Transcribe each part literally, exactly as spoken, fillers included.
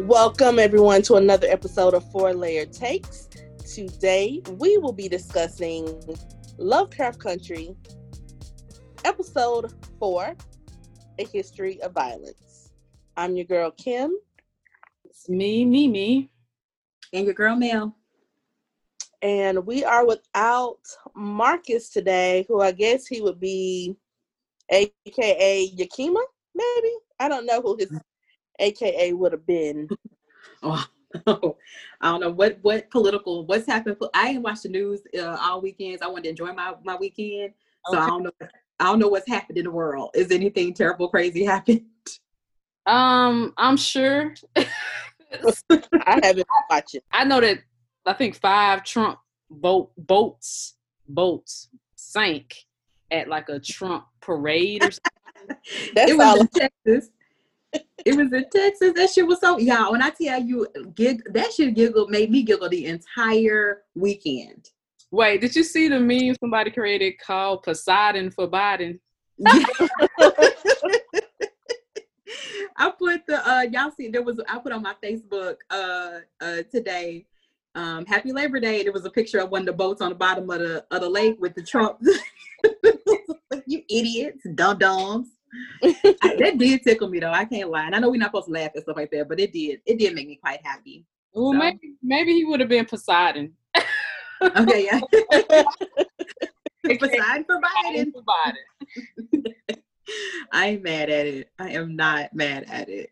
Welcome everyone to another episode of Four Layer Takes. Today we will be discussing Lovecraft Country, episode four, A History of Violence. I'm your girl Kim. It's me, me, me. And your girl Mel. And we are without Marcus today, who I guess he would be A K A Yakima, maybe? I don't know who his A K A would have been. Oh, no. I don't know what, what political, what's happened. I ain't watched the news uh, all weekends. I wanted to enjoy my, my weekend. So okay. I don't know. I don't know what's happened in the world. Is anything terrible, crazy happened? Um, I'm sure. I haven't watched it. I know that I think five Trump boat boats boats sank at like a Trump parade or something. That's it was all in Texas. It was in Texas. That shit was so y'all. When I tell you, gig, that shit giggle made me giggle the entire weekend. Wait, did you see the meme somebody created called Poseidon for Biden? I put the uh, y'all see there was I put on my Facebook uh, uh, today. Um, Happy Labor Day. There was a picture of one of the boats on the bottom of the of the lake with the Trump. You idiots, dumb dumbs. That did tickle me though. I can't lie, and I know we're not supposed to laugh at stuff like that, but it did. It did make me quite happy. Well, so. maybe maybe he would have been Poseidon. Okay, yeah. Poseidon for Biden. For Biden. I ain't mad at it. I am not mad at it.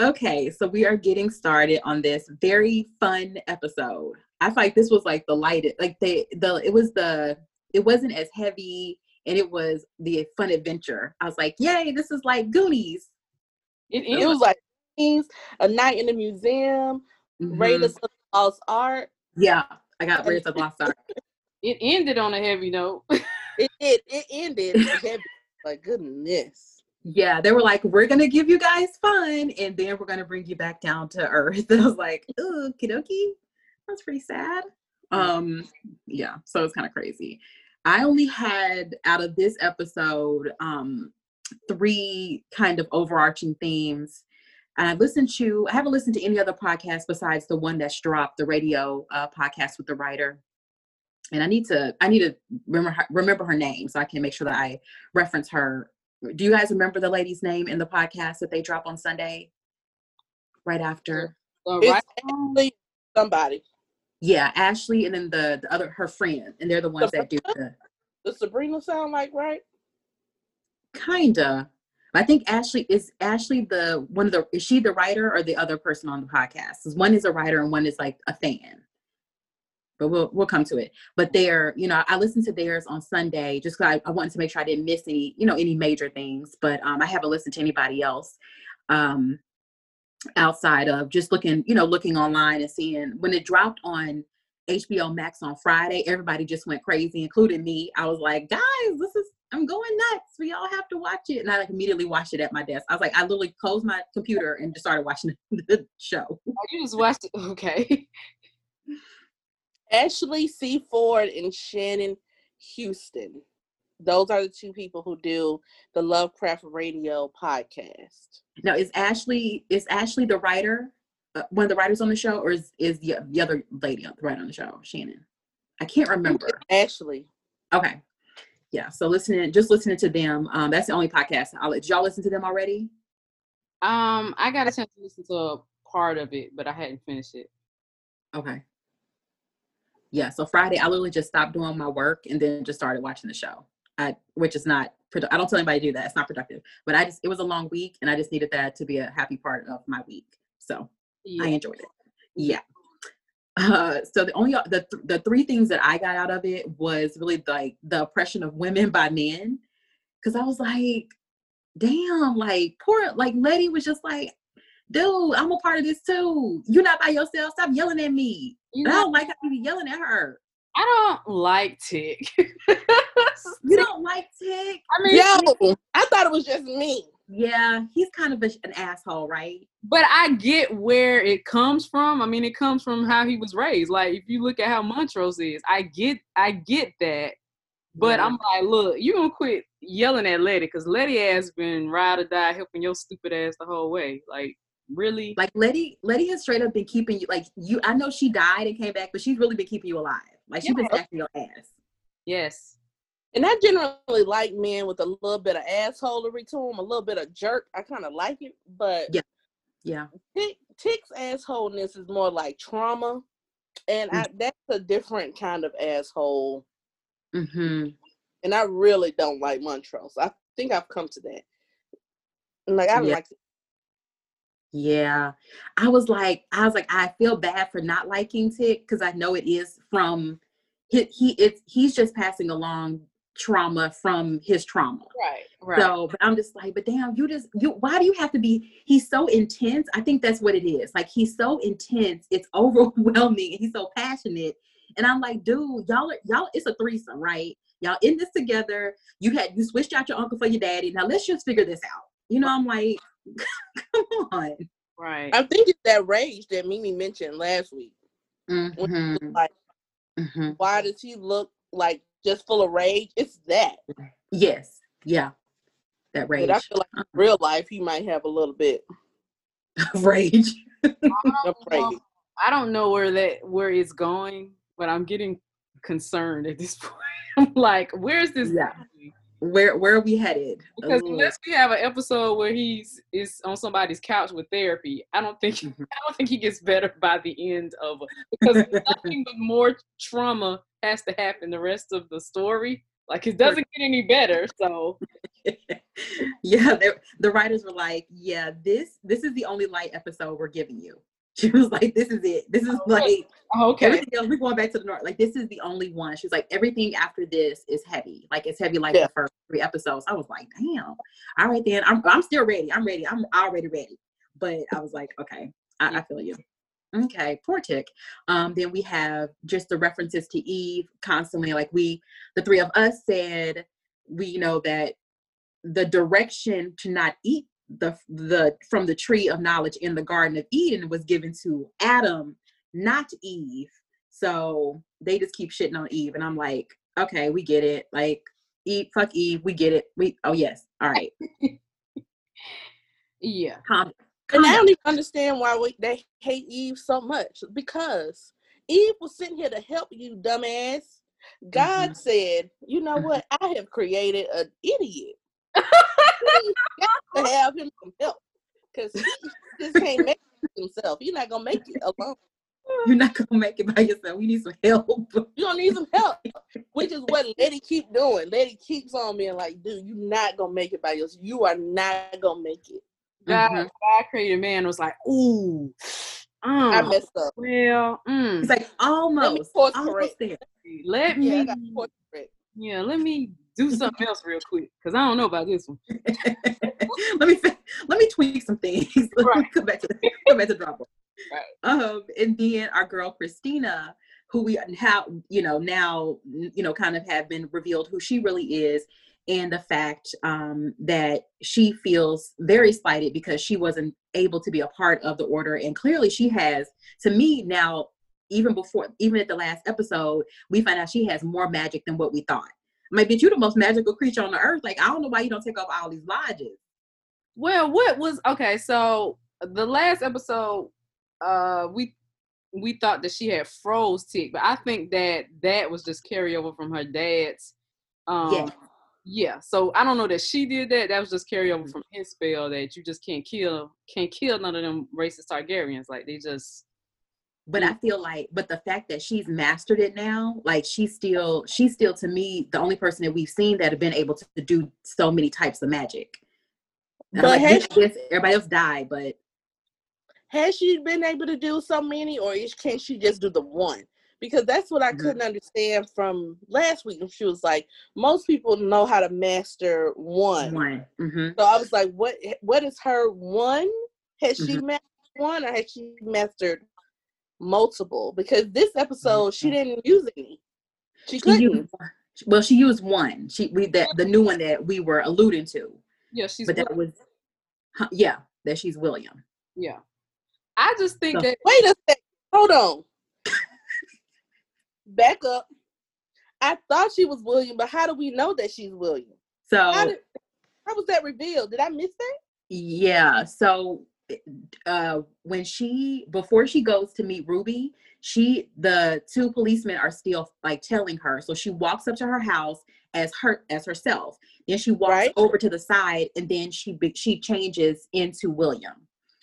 Okay, so we are getting started on this very fun episode. I feel like this was like the lightest, like they, the, it was the, it wasn't as heavy, and it was the fun adventure. I was like, yay, this is like Goonies. It, it was like Goonies, A Night in the Museum, mm-hmm. Raiders of the Lost Ark. Yeah, I got Raiders of the Lost Ark. It ended on a heavy note. It did. It ended heavy. Like, goodness. Yeah, they were like, we're going to give you guys fun, and then we're going to bring you back down to earth. And I was like, ooh, kidoki, that's pretty sad. Um, yeah, so it's kind of crazy. I only had, out of this episode, um, three kind of overarching themes. And I listened to, I haven't listened to any other podcast besides the one that's dropped, the radio uh, podcast with the writer. And I need to, I need to remember her, remember her name so I can make sure that I reference her. Do you guys remember the lady's name in the podcast that they drop on Sunday? Right after? It's Ashley somebody. Yeah, Ashley and then the, the other, her friend. And they're the ones Sabrina? that do the... Does Sabrina sound like right? Kinda. I think Ashley, is Ashley the, one of the, is she the writer or the other person on the podcast? Because one is a writer and one is like a fan. But we'll we'll come to it. But they're, you know, I listened to theirs on Sunday just because I, I wanted to make sure I didn't miss any, you know, any major things. But um, I haven't listened to anybody else um, outside of just looking, you know, looking online and seeing when it dropped on H B O Max on Friday. Everybody just went crazy, including me. I was like, guys, this is I'm going nuts. We all have to watch it, and I like immediately watched it at my desk. I was like, I literally closed my computer and just started watching the show. Oh, you just watched it, okay. Ashley C. Ford and Shannon Houston. Those are the two people who do the Lovecraft Radio podcast. Now, is Ashley is Ashley the writer, uh, one of the writers on the show, or is, is the, the other lady on the writer on the show, Shannon? I can't remember. Ashley. Okay. Yeah. So listening, just listening to them. Um, that's the only podcast. I'll, did y'all listen to them already? Um, I got a chance to listen to a part of it, but I hadn't finished it. Okay. Yeah, so Friday, I literally just stopped doing my work and then just started watching the show, I, which is not, produ- I don't tell anybody to do that. It's not productive. But I just, it was a long week, and I just needed that to be a happy part of my week. So yeah. I enjoyed it. Yeah. Uh, so the only, the th- the three things that I got out of it was really like the oppression of women by men. Cause I was like, damn, like poor, like Letty was just like, dude, I'm a part of this too. You're not by yourself. Stop yelling at me. You know, I don't like how you yelling at her. I don't like Tick. You don't like Tick? I mean, yo, I thought it was just me. Yeah, he's kind of a, an asshole, right? But I get where it comes from. I mean, it comes from how he was raised. Like, if you look at how Montrose is, I get, I get that. But yeah. I'm like, look, you gonna quit yelling at Letty because Letty has been ride or die helping your stupid ass the whole way. Like, Really? Like Letty, Letty has straight up been keeping you, like you, I know she died and came back, but she's really been keeping you alive. Like she's yeah. been acting your ass. Yes. And I generally like men with a little bit of assholery to them, a little bit of jerk. I kind of like it, but yeah, yeah. Tick, Tick's assholeness is more like trauma, and mm-hmm. I, that's a different kind of asshole. Mm-hmm. And I really don't like Montrose. I think I've come to that. Like I yeah. like. Yeah, I was like, I was like, I feel bad for not liking Tick because I know it is from he. He it's he's just passing along trauma from his trauma, right? Right. So, but I'm just like, but damn, you just you. Why do you have to be? He's so intense. I think that's what it is. Like he's so intense, it's overwhelming, and he's so passionate. And I'm like, dude, y'all, are, y'all, it's a threesome, right? Y'all in this together. You had you switched out your uncle for your daddy. Now let's just figure this out. You know, I'm like, come on, right? I think it's that rage that Mimi mentioned last week. Mm-hmm. When she was like, mm-hmm. why does he look like? Just full of rage. It's that. Yes. Yeah. That rage. But I feel like in real life, he might have a little bit of rage. I don't, know, I don't know where that where it's going, but I'm getting concerned at this point. I'm like, where's this? Yeah. Going? Where Where are we headed? Because Ooh. unless we have an episode where he's is on somebody's couch with therapy, I don't think mm-hmm. I don't think he gets better by the end of it because nothing but more trauma has to happen the rest of the story. Like it doesn't get any better. So yeah, the writers were like, yeah, this this is the only light episode we're giving you. She was like, this is it. This is like okay. Everything else, we're going back to the north. Like this is the only one. She was like, everything after this is heavy. Like it's heavy like yeah. the first three episodes. I was like, damn. All right then. I'm I'm still ready. I'm ready. I'm already ready. But I was like, okay, I, I feel you. Okay, poor Tick. Um, then we have just the references to Eve constantly. Like we, the three of us said, we you know that the direction to not eat the the from the tree of knowledge in the Garden of Eden was given to Adam, not Eve. So they just keep shitting on Eve, and I'm like, okay, we get it. Like, Eve, fuck Eve, we get it. We oh yes, all right. yeah. Comment. And I don't even understand why we, they hate Eve so much because Eve was sitting here to help you, dumbass. God mm-hmm. said, you know what? I have created an idiot. You got to have him some help because he just can't make it himself. You're not going to make it alone. You're not going to make it by yourself. We need some help. You're going to need some help, which is what Letty keeps doing. Letty keeps on being like, dude, you're not going to make it by yourself. You are not going to make it. God, mm-hmm. God created man was like, ooh, mm, I messed up. Well, mm. It's like almost. Let me, almost there. Let me yeah, yeah, let me do something else real quick because I don't know about this one. let me let me tweak some things. Let right. me come back to come back to drop one. Right. Um, and then our girl Christina, who we how you know now you know kind of have been revealed who she really is. And the fact um, that she feels very slighted because she wasn't able to be a part of the order. And clearly she has, to me now, even before, even at the last episode, we find out she has more magic than what we thought. I'm like, bitch, you the most magical creature on the earth. Like, I don't know why you don't take off all these lodges. Well, what was, okay, so the last episode, uh, we we thought that she had froze Tick, but I think that that was just carryover from her dad's. Um, yeah. Yeah, so I don't know that she did that. That was just carryover from his spell that you just can't kill, can't kill none of them racist Targaryens. Like they just. But I feel like, but the fact that she's mastered it now, like she's still, she's still to me the only person that we've seen that have been able to do so many types of magic. But like, has she, yes, everybody else died, but has she been able to do so many, or is, can she just do the one? Because that's what I couldn't understand from last week. She was like, most people know how to master one. one. Mm-hmm. So I was like, what? What is her one? Has mm-hmm. she mastered one or has she mastered multiple? Because this episode, she didn't use any. She couldn't. She used, well, she used one. She we that the new one that we were alluding to. Yeah, she's But William. that was, huh, yeah, that she's William. Yeah. I just think so, that, wait a second, hold on. Back up. I thought she was William, but how do we know that she's William? So how, did, how was that revealed? Did I miss that? Yeah. So uh, when she, before she goes to meet Ruby, she, the two policemen are still like telling her. So she walks up to her house as her, as herself. Then she walks right. over to the side, and then she, she changes into William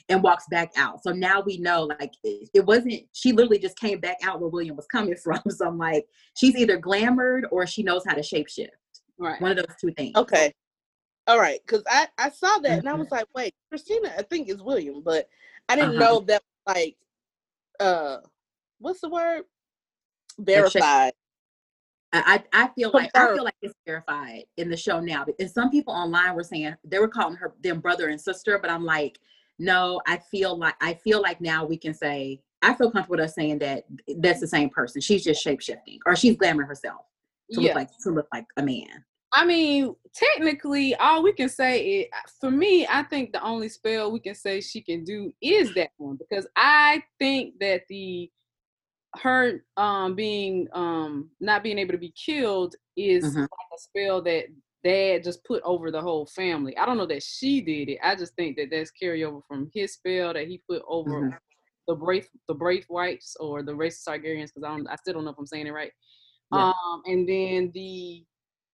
and walks back out. So now we know, like, it, it wasn't, she literally just came back out where William was coming from. So I'm like, she's either glamored or she knows how to shapeshift. Right. One of those two things. Okay. All right. Because I, I saw that mm-hmm. and I was like, wait, Christina, I think it's William, but I didn't uh-huh. know that, like, uh, what's the word? Verified. I, I feel like I feel like it's verified in the show now. And some people online were saying, they were calling her them brother and sister, but I'm like, no, I feel like I feel like now we can say, I feel comfortable with us saying that that's the same person. She's just shape-shifting, or she's glamoring herself to yeah. look like to look like a man. I mean, technically, all we can say is, for me, I think the only spell we can say she can do is that one, because I think that the her um, being um, not being able to be killed is mm-hmm. like a spell that Dad just put over the whole family. I don't know that she did it. I just think that that's carryover from his spell that he put over mm-hmm. the Braith the Braithwaites or the race of Targaryens, because I don't I still don't know if I'm saying it right. Yeah. Um, and then the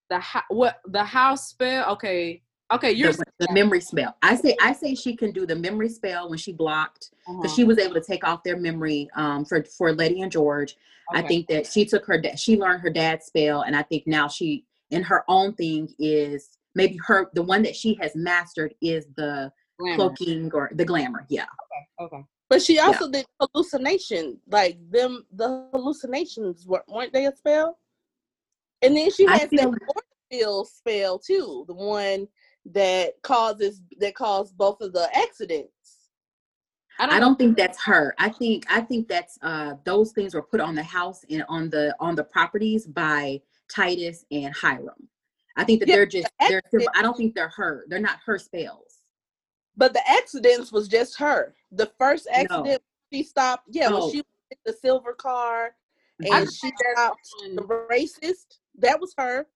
the what the house spell? Okay, okay, you're the, the memory spell. I say I say she can do the memory spell when she blocked, because uh-huh. she was able to take off their memory um, for for Letty and George. Okay. I think that she took her she learned her dad's spell, and I think now she. And her own thing is maybe her, the one that she has mastered is the glamour. Cloaking or the glamour. Yeah. Okay. Okay. But she also yeah. did hallucination, like them, the hallucinations weren't they a spell? And then she has that Morpheus spell too, the one that causes, that caused both of the accidents. I don't, I don't think that's her. I think, I think that's, uh, those things were put on the house and on the, on the properties by Titus and Hiram. I think that yeah, they're just the they're I don't think they're her. They're not her spells. But the accidents was just her. The first accident no. she stopped. Yeah, no. when she was in the silver car and I she stopped the racist. That was her.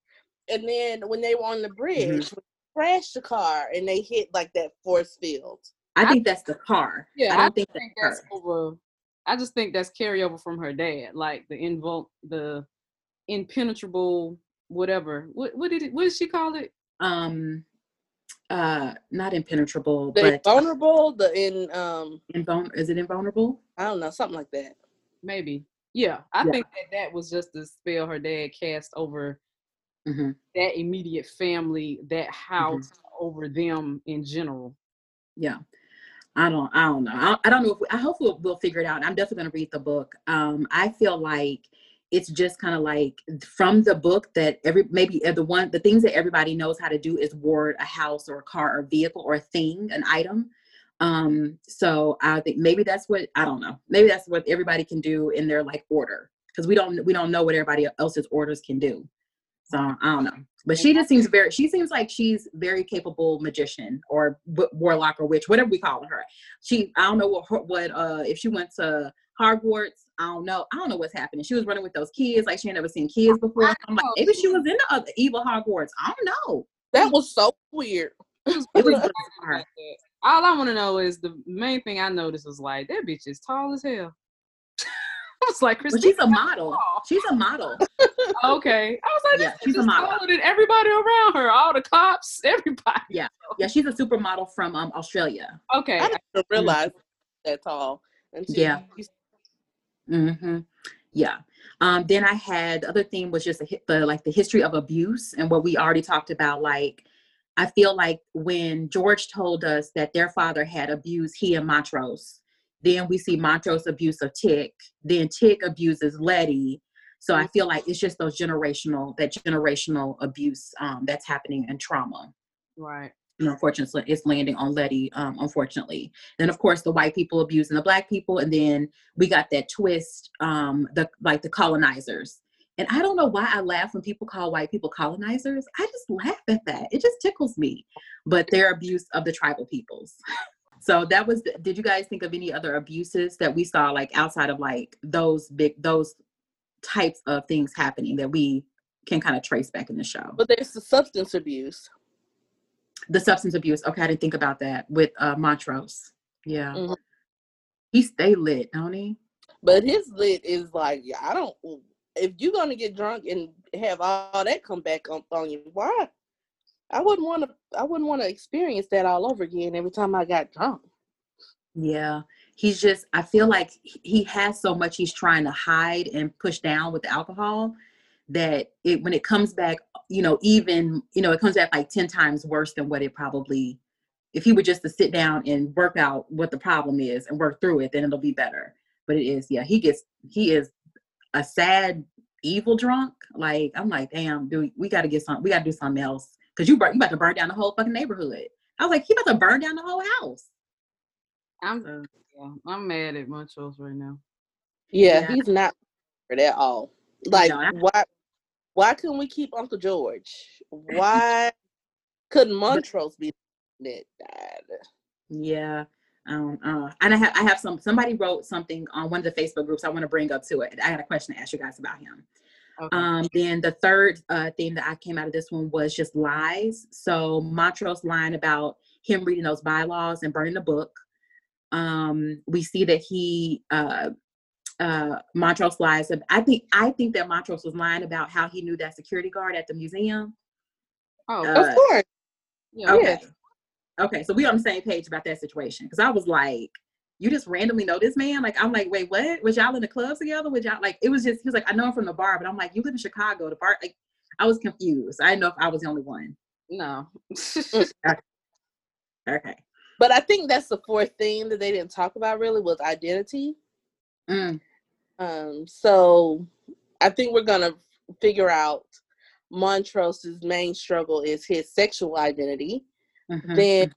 And then when they were on the bridge, mm-hmm. she crashed the car and they hit like that force field. I, I think, think that's the car. Yeah, I don't I think, think that's, that's her. Over, I just think that's carryover from her dad, like the invoke the impenetrable whatever what what did it what did she call it um uh not impenetrable the but invulnerable the in um invulnerable is it invulnerable I don't know something like that maybe yeah I yeah. think that that was just the spell her dad cast over mm-hmm. that immediate family, that house mm-hmm. over them in general. yeah I don't I don't know I, I don't know if we, I hope we'll, we'll figure it out. I'm definitely going to read the book. um I feel like it's just kind of like from the book that every, maybe the one, the things that everybody knows how to do is ward a house or a car or a vehicle or a thing, an item. Um, so I think maybe that's what, I don't know. Maybe that's what everybody can do in their like order. Cause we don't, we don't know what everybody else's orders can do. So I don't know, but she just seems very, she seems like she's very capable magician or warlock or witch, whatever we call her. She, I don't know what, what, uh, if she went to Hogwarts, I don't know. I don't know what's happening. She was running with those kids like she had never seen kids before. I'm like, maybe she was in the other evil Hogwarts. I don't know. That was so weird. It was bizarre. Like all I want to know is the main thing I noticed was like that bitch is tall as hell. I was like, Christina, well, she's a model. She's a model. Okay. I was like, this yeah, she's is a model. Taller than everybody around her. All the cops, everybody. Yeah. Yeah. She's a supermodel from um, Australia. Okay. I didn't realize mm-hmm. that tall. Until yeah. Mm-hmm. Yeah. Um, then I had, the other thing was just a, the, like the history of abuse and what we already talked about. Like, I feel like when George told us that their father had abused he and Montrose, then we see Montrose abuse of Tick, then Tick abuses Letty. So I feel like it's just those generational, that generational abuse um, that's happening and trauma. Right. And unfortunately, it's landing on Letty, um, unfortunately. Then, of course, the white people abusing the black people. And then we got that twist, um, the like the colonizers. And I don't know why I laugh when people call white people colonizers. I just laugh at that. It just tickles me. But their abuse of the tribal peoples. So that was, the, did you guys think of any other abuses that we saw, like, outside of, like, those big, those types of things happening that we can kind of trace back in the show? But there's the substance abuse. The substance abuse. Okay, I didn't think about that with uh, Montrose. Yeah. Mm-hmm. He stay lit, don't he? But his lit is like, I don't, if you're going to get drunk and have all that come back on, on you, why? I wouldn't want to, I wouldn't want to experience that all over again every time I got drunk. Yeah. He's just, I feel like he has so much he's trying to hide and push down with alcohol that it, when it comes back, you know, even, you know, it comes back like ten times worse than what it probably, if he were just to sit down and work out what the problem is and work through it, then it'll be better. But it is, yeah, he gets, he is a sad, evil drunk. Like, I'm like, damn, dude, we got to get some, we got to do something else. Cause you, bur- you about to burn down the whole fucking neighborhood. I was like, he about to burn down the whole house. I'm, so, yeah, I'm mad at Munchos right now. Yeah, yeah. He's not at all. Like, no, I- why, why couldn't we keep Uncle George? Why couldn't Montrose be that? Yeah. Um, uh, and I have, I have some, somebody wrote something on one of the Facebook groups I want to bring up to it. I had a question to ask you guys about him. Okay. Um, then the third uh, thing that I came out of this one was just lies. So Montrose lying about him reading those bylaws and burning the book. Um, we see that he, uh, uh, Montrose lies. I think, I think that Montrose was lying about how he knew that security guard at the museum. Oh, uh, of course. Yeah. Okay. Okay, so we on the same page about that situation. Because I was like, you just randomly know this man? Like, I'm like, wait, what? Was y'all in the club together? Was y'all, like, it was just, he was like, I know him from the bar, but I'm like, you live in Chicago. The bar, like, I was confused. I didn't know if I was the only one. No. Okay. Okay. But I think that's the fourth thing that they didn't talk about really was identity. Mm. Um, so I think we're going to figure out Montrose's main struggle is his sexual identity. Mm-hmm. Then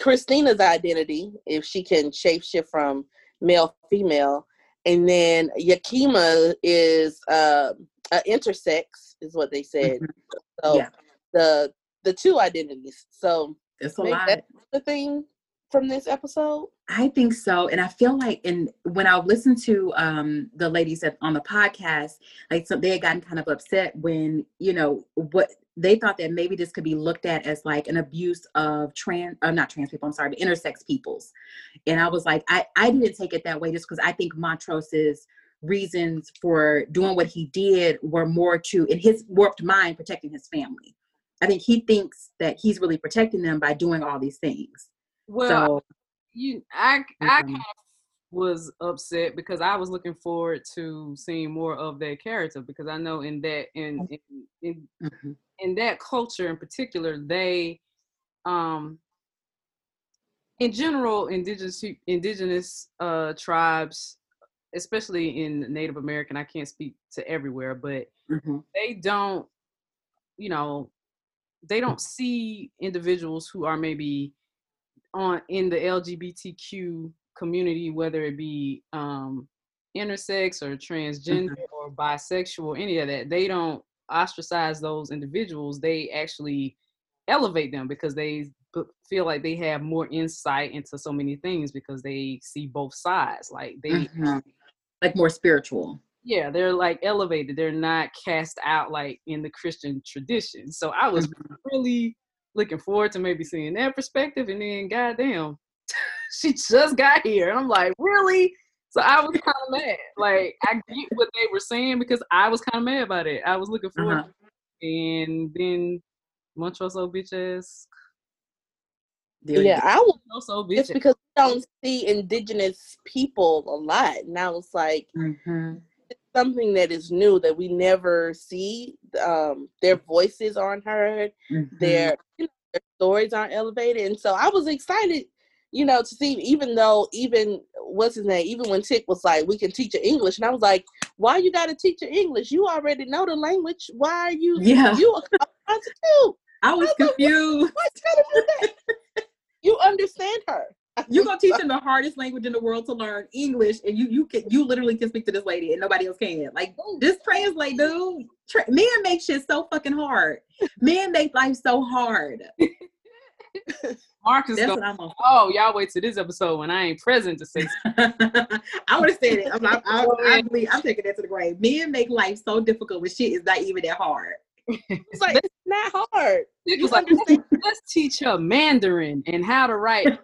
Christina's identity, if she can shapeshift from male female, and then Yakima is uh, uh intersex, is what they said. Mm-hmm. So yeah. the the two identities. So that's a lot. That's the thing from this episode. I think so, and I feel like, and when I listened to um the ladies on the podcast, like so they had gotten kind of upset when you know what. They thought that maybe this could be looked at as like an abuse of trans, uh, not trans people, I'm sorry, but intersex peoples. And I was like, I, I didn't take it that way just because I think Montrose's reasons for doing what he did were more to, in his warped mind, protecting his family. I think he thinks that he's really protecting them by doing all these things. Well, so, you, I, mm-hmm. I kind of was upset because I was looking forward to seeing more of that character because I know in that, in, in, in mm-hmm. in that culture in particular, they, um, in general, indigenous indigenous uh, tribes, especially in Native American, I can't speak to everywhere, but mm-hmm. they don't, you know, they don't see individuals who are maybe on in the L G B T Q community, whether it be um, intersex or transgender mm-hmm. or bisexual, any of that. They don't ostracize those individuals. They actually elevate them because they feel like they have more insight into so many things because they see both sides, like they mm-hmm. like more spiritual. Yeah, they're like elevated, they're not cast out like in the Christian tradition. So I was mm-hmm. really looking forward to maybe seeing that perspective, and then goddamn she just got here and I'm like, really? So I was kind of mad. Like, I get what they were saying because I was kind of mad about it. I was looking forward uh-huh. to it. And then Montrose old bitch ass. Yeah, I was also bitch. It's because we don't see indigenous people a lot. And I was like, mm-hmm. it's something that is new that we never see. Um, their voices aren't heard. Mm-hmm. Their, you know, their stories aren't elevated. And so I was excited, you know, to see, even though, even, what's his name, even when Tick was like, we can teach her English, and I was like, why you gotta teach her English? You already know the language. Why are you, yeah. you are a prostitute? I was I confused. What's gonna do that? You understand her. You're gonna teach her the hardest language in the world to learn, English, and you you can, you literally can speak to this lady and nobody else can. Like, just translate, dude. Tra- Men make shit so fucking hard. Men make life so hard. Marcus goes, oh, y'all wait till this episode when I ain't present to say something. I would have said it. I'm, I'm, I'm, I'm, I'm taking that to the grave. Men make life so difficult when shit is not even that hard. It's like, it's not hard. It was like, let's teach her Mandarin and how to write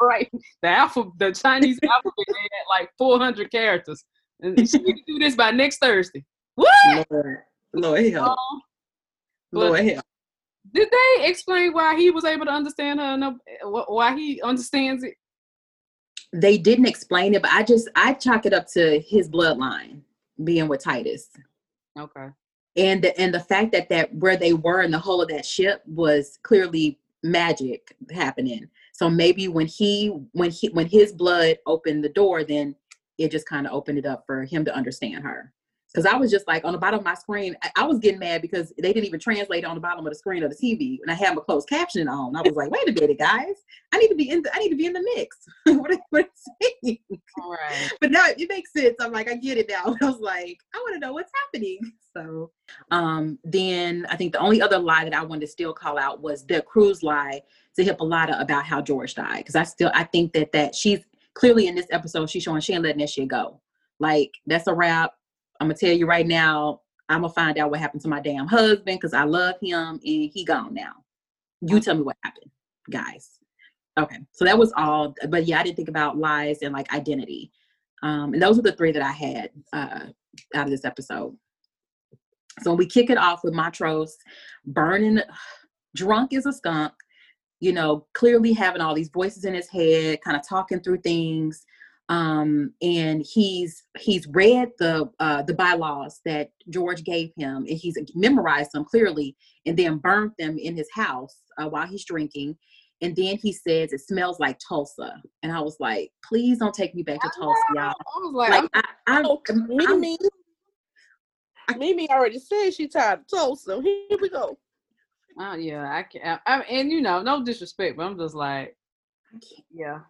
Right. The alpha, the Chinese alphabet had like four hundred characters. And she need to do this by next Thursday. What? Lord, Lord help. Um, Lord help. Did they explain why he was able to understand her? No, why he understands it? They didn't explain it, but I just I chalk it up to his bloodline being with Titus. Okay. And the, and the fact that that where they were in the hull of that ship was clearly magic happening. So maybe when he when he when his blood opened the door, then it just kind of opened it up for him to understand her. Because I was just like, on the bottom of my screen, I, I was getting mad because they didn't even translate on the bottom of the screen of the T V, and I had my closed captioning on. I was like, wait a minute, guys, I need to be in the, I need to be in the mix. What are you saying? All right. But now it makes sense. I'm like, I get it now. I was like, I want to know what's happening. So um, then I think the only other lie that I wanted to still call out was the cruise lie to Hippolyta about how George died. Because I still I think that that she's clearly in this episode, she's showing she ain't letting that shit go. Like, that's a wrap. I'm going to tell you right now, I'm going to find out what happened to my damn husband because I love him and he gone now. You tell me what happened, guys. Okay, so that was all. But yeah, I didn't think about lies and like identity. Um, and those were the three that I had uh, out of this episode. So we kick it off with Montrose burning, drunk as a skunk, you know, clearly having all these voices in his head, kind of talking through things. Um, and he's, he's read the, uh, the bylaws that George gave him, and he's memorized them clearly and then burned them in his house uh, while he's drinking. And then he says, it smells like Tulsa. And I was like, please don't take me back to Tulsa, y'all. I was like, like I'm, I, I, oh, I'm, Mimi, I, Mimi already said she tired of Tulsa. Here we go. Oh yeah. I can't, I, I, and you know, no disrespect, but I'm just like, yeah.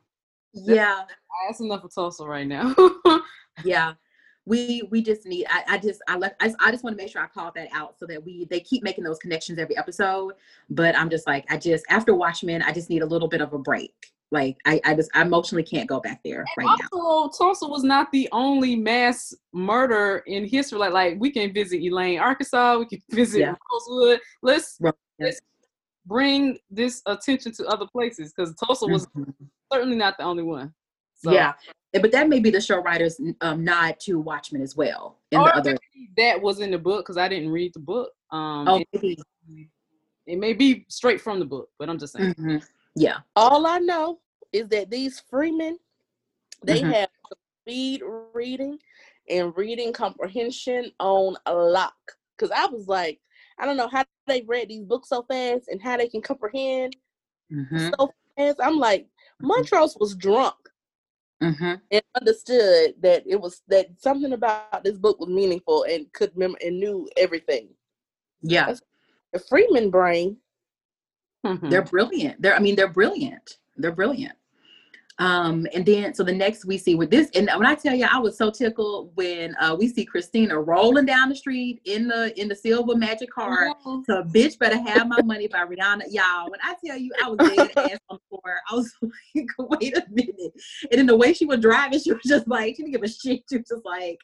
Yeah, that's enough of Tulsa right now. Yeah, we we just need. I, I just I left. I just, I just want to make sure I called that out so that we they keep making those connections every episode. But I'm just like I just after Watchmen, I just need a little bit of a break. Like I I just I emotionally can't go back there and right also, now. Also, Tulsa was not the only mass murder in history. Like like we can visit Elaine, Arkansas. We can visit yeah. Rosewood. Let's right. let's bring this attention to other places because Tulsa was. Mm-hmm. Certainly not the only one. So. Yeah, but that may be the show writer's um, nod to Watchmen as well. And the other that was in the book because I didn't read the book. Um, oh, maybe. It, it may be straight from the book, but I'm just saying. Mm-hmm. Yeah. All I know is that these Freemen, they mm-hmm. have speed reading and reading comprehension on a lock. Because I was like, I don't know how they read these books so fast and how they can comprehend mm-hmm. so fast. I'm like. Montrose was drunk mm-hmm. and understood that it was that something about this book was meaningful and could remember and knew everything. Yeah, that's the Freeman brain. Mm-hmm. They're brilliant. They're I mean they're brilliant. They're brilliant. Um, and then so the next we see with this, and when I tell you, I was so tickled when uh, we see Christina rolling down the street in the in the silver magic car. Oh. So bitch better have my money by Rihanna, y'all. When I tell you, I was dead ass on the floor. I was like, wait a minute. And then the way she was driving, she was just like, she didn't give a shit. She was just like,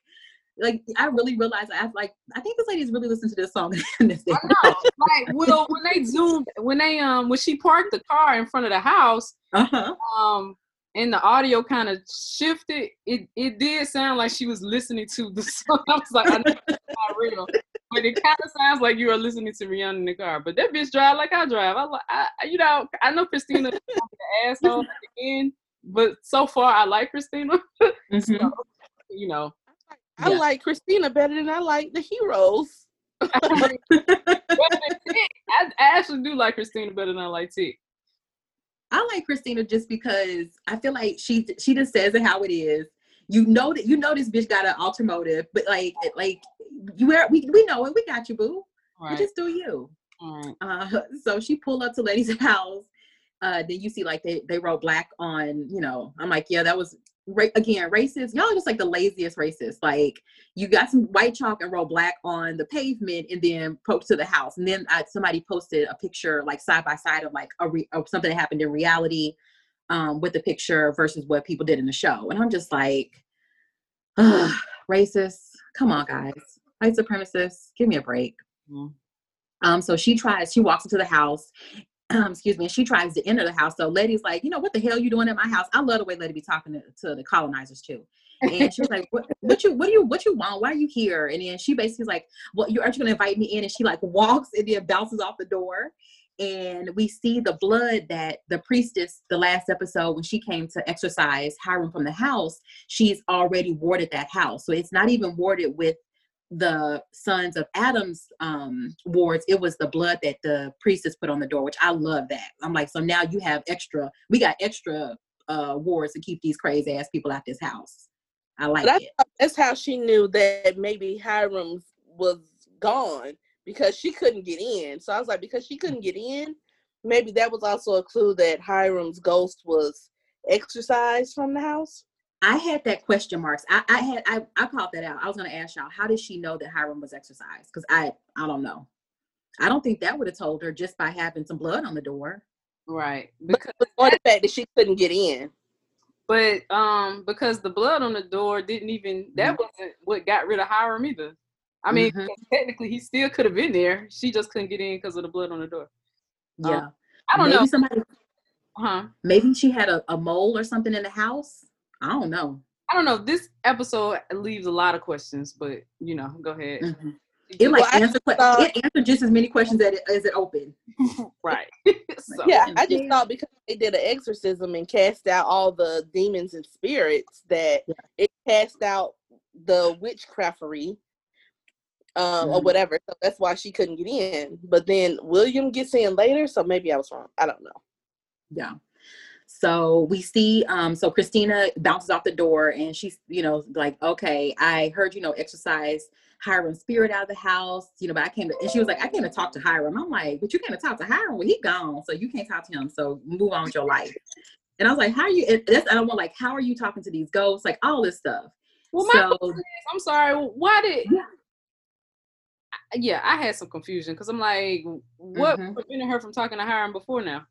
like I really realized. I was like, I think this lady's really listened to this song. I know. Like, well, when they zoomed, when they um, when she parked the car in front of the house, uh-huh. um. and the audio kind of shifted. It it did sound like she was listening to the song. I was like, I know it's not real, but it kind of sounds like you are listening to Rihanna in the car. But that bitch drive like I drive. I like, I, you know, I know Christina is an asshole at the end, but so far I like Christina. Mm-hmm. So, you know, I yeah. like Christina better than I like the heroes. I, mean, I actually do like Christina better than I like Tick. I like Christina just because I feel like she she just says it how it is. You know that you know this bitch got an alter motive, but like like you are, we we know it. We got you, boo. Right. We just do you. Right. Uh, so she pulled up to Lady's house. Uh, then you see like they they wrote black on you know. I'm like yeah, that was ra- again racist. Y'all are just like the laziest racist. Like you got some white chalk and wrote black on the pavement and then poked to the house. And then I, somebody posted a picture like side by side of like a re- of something that happened in reality um, with the picture versus what people did in the show. And I'm just like, ugh, racist. Come on, guys, white supremacists, give me a break. Mm. Um, so she tries. She walks into the house. Um, excuse me, and she tries to enter the house. So Letty's like, you know, what the hell you doing at my house? I love the way Letty be talking to, to the colonizers too. And she's like, what, what you, what do you, what you want? Why are you here? And then she basically is like, well, you're actually gonna invite me in. And she like walks and then bounces off the door. And we see the blood that the priestess, the last episode, when she came to exorcise Hiram from the house, she's already warded that house. So it's not even warded with the sons of Adam's um, wards. It was the blood that the priestess put on the door, which I love that. I'm like, so now you have extra, we got extra uh, wards to keep these crazy ass people out this house. I like but it. I, that's how she knew that maybe Hiram was gone, because she couldn't get in. So I was like, because she couldn't get in, maybe that was also a clue that Hiram's ghost was exorcised from the house. I had that question marks. I, I had I, I called that out. I was going to ask y'all, how did she know that Hiram was exorcised? Because I, I don't know. I don't think that would have told her just by having some blood on the door. Right. Because or the fact that she couldn't get in. But um, because the blood on the door didn't even, that mm-hmm. wasn't what got rid of Hiram either. I mean, mm-hmm. technically he still could have been there. She just couldn't get in because of the blood on the door. Yeah. Um, I don't maybe know. Somebody, huh? Maybe she had a, a mole or something in the house. I don't know. I don't know. This episode leaves a lot of questions, but you know, go ahead. Mm-hmm. It like well, answer, thought, it answered just as many questions as it, as it opened. Right. So, yeah, I just thought because they did an exorcism and cast out all the demons and spirits that yeah. it cast out the witchcraftery. Um, mm-hmm. Or whatever. So that's why she couldn't get in. But then William gets in later, so maybe I was wrong. I don't know. Yeah. So we see, um, so Christina bounces off the door and she's, you know, like, okay, I heard, you know, exercise Hiram's spirit out of the house, you know, but I came to, and she was like, I came to talk to Hiram. I'm like, but you came to talk to Hiram when he gone, so you can't talk to him. So move on with your life. And I was like, how are you, and that's, I don't want, like, how are you talking to these ghosts? Like all this stuff. Well, my so, question is, I'm sorry, why did... Yeah. Yeah, I had some confusion because I'm like, what mm-hmm. prevented her from talking to Hiram before now?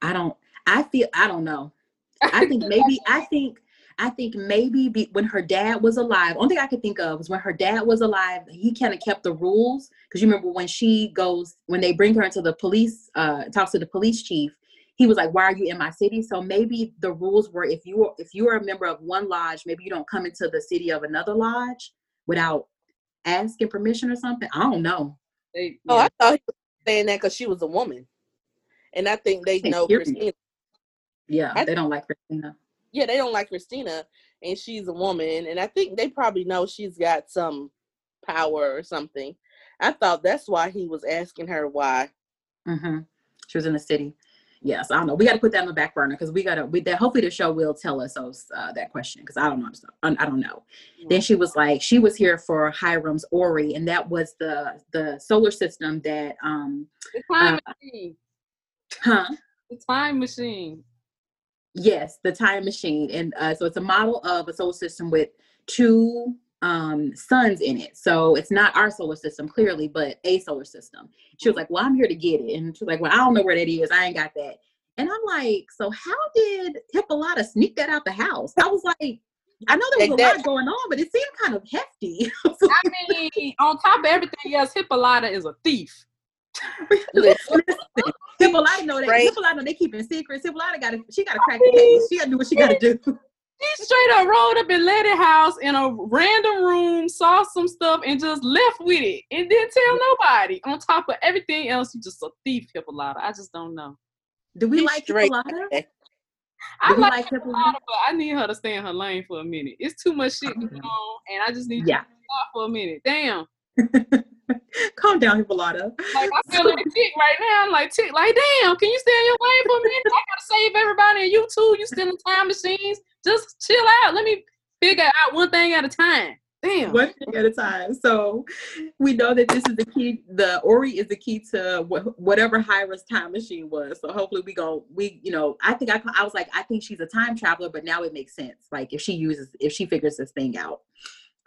I don't, I feel, I don't know. I think maybe, I think, I think maybe be, when her dad was alive, only thing I could think of was when her dad was alive, he kind of kept the rules. Because you remember when she goes, when they bring her into the police, uh, talks to the police chief, he was like, why are you in my city? So maybe the rules were if you were, if you were a member of one lodge, maybe you don't come into the city of another lodge without asking permission or something. I don't know. They, oh, yeah. I thought he was saying that because she was a woman, and I think they, they know Christina. Yeah, I they think, don't like Christina. Yeah, they don't like Christina, and she's a woman, and I think they probably know she's got some power or something. I thought that's why he was asking her why. Mm-hmm. She was in the city. Yes, I don't know. We got to put that on the back burner because we got to. We that hopefully the show will tell us those, uh, that question because I don't know. I don't know. Mm-hmm. Then she was like, she was here for Hiram's Ori, and that was the the solar system that um. The time uh, machine. Huh. The time machine. Yes, the time machine, and uh, so it's a model of a solar system with two um suns in it, so it's not our solar system clearly, but a solar system. She was like, well, I'm here to get it, and she was like, well, I don't know where that is, I ain't got that. And I'm like, so how did Hippolyta sneak that out the house? I was like, I know there was a lot going on, but it seemed kind of hefty. I mean, on top of everything else, Hippolyta is a thief. Listen, Hippolyta know that right. Hippolyta know they keeping secrets. Hippolyta gotta she gotta crack the case. She gotta do what she gotta do. She straight up rolled up in Letty's house in a random room, saw some stuff, and just left with it, and didn't tell nobody. On top of everything else, you just a thief, Hippolyta. I just don't know. Do we She's like Hippolyta? Do I like, like Hippolyta, Hippolyta, but I need her to stay in her lane for a minute. It's too much shit going on, and I just need yeah. you to stop for a minute. Damn. Calm down, Hippolyta. Like I feel like tick right now. I'm like tick. Like damn, can you stay in your lane for a minute? I gotta save everybody, and you too. You still in time machines? Just chill out. Let me figure out one thing at a time. Damn. One thing at a time. So we know that this is the key. The Ori is the key to wh- whatever Hera's time machine was. So hopefully we go. We you know I think I I was like I think she's a time traveler, but now it makes sense. Like if she uses if she figures this thing out.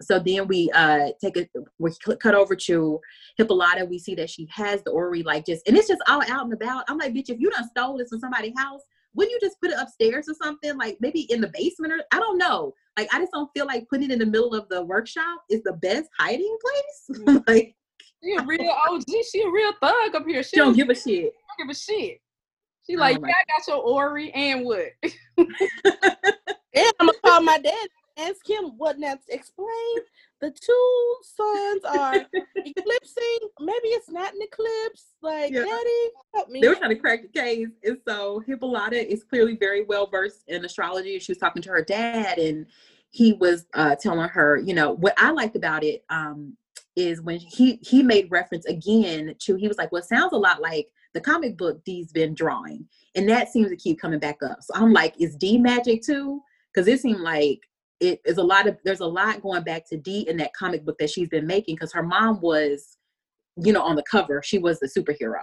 So then we uh, take a, we cut over to Hippolyta. We see that she has the Ori, like just, and it's just all out and about. I'm like, bitch, if you done stole this from somebody's house, wouldn't you just put it upstairs or something? Like maybe in the basement or, I don't know. Like, I just don't feel like putting it in the middle of the workshop is the best hiding place. Like, she a real O G. She a real thug up here. She, she don't give a shit. give a shit. She like, oh, yeah, I got your Ori and what? And I'm gonna call my dad and ask him what now to explain. The two suns are eclipsing. Maybe it's not an eclipse. Like, yeah. Daddy, help me. They were trying to crack the case. And so Hippolyta is clearly very well versed in astrology. She was talking to her dad, and he was uh, telling her, you know, what I liked about it um, is when he, he made reference again to, he was like, well, it sounds a lot like the comic book D's been drawing. And that seems to keep coming back up. So I'm like, is D magic too? Because it seemed like, it is a lot of, there's a lot going back to D in that comic book that she's been making, because her mom was, you know, on the cover. She was the superhero.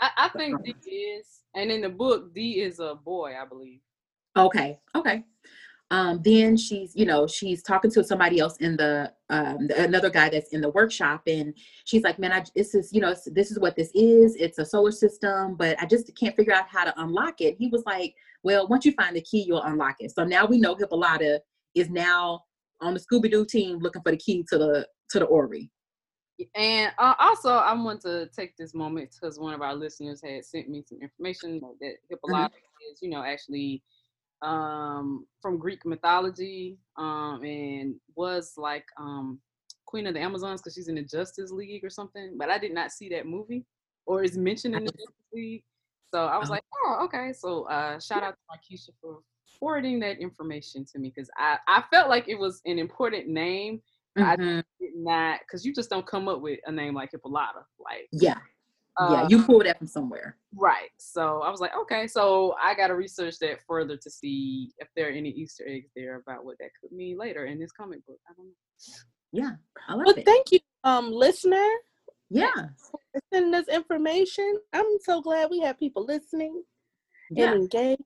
I, I think D is, and in the book, D is a boy, I believe. Okay, okay. Um, then she's, you know, she's talking to somebody else in the, um, another guy that's in the workshop, and she's like, man, I, this is, you know, this is what this is. It's a solar system, but I just can't figure out how to unlock it. He was like, well, once you find the key, you'll unlock it. So now we know Hippolyta is now on the Scooby-Doo team looking for the key to the to the Ori. And uh, also, I want to take this moment because one of our listeners had sent me some information that Hippolyta mm-hmm. is, you know, actually um, from Greek mythology um, and was like um, Queen of the Amazons because she's in the Justice League or something. But I did not see that movie or is mentioned in the Justice League. So I was oh. like, oh, okay. So uh, shout out to Markeisha for forwarding that information to me, because I, I felt like it was an important name. Mm-hmm. I did not, because you just don't come up with a name like Hippolyta. Like, yeah. Um, yeah, you pulled that from somewhere. Right. So I was like, okay, so I got to research that further to see if there are any Easter eggs there about what that could mean later in this comic book. I don't know. Yeah. I like well, it. Thank you, um, listener. Yeah. For sending us information. I'm so glad we have people listening yeah. and engaged.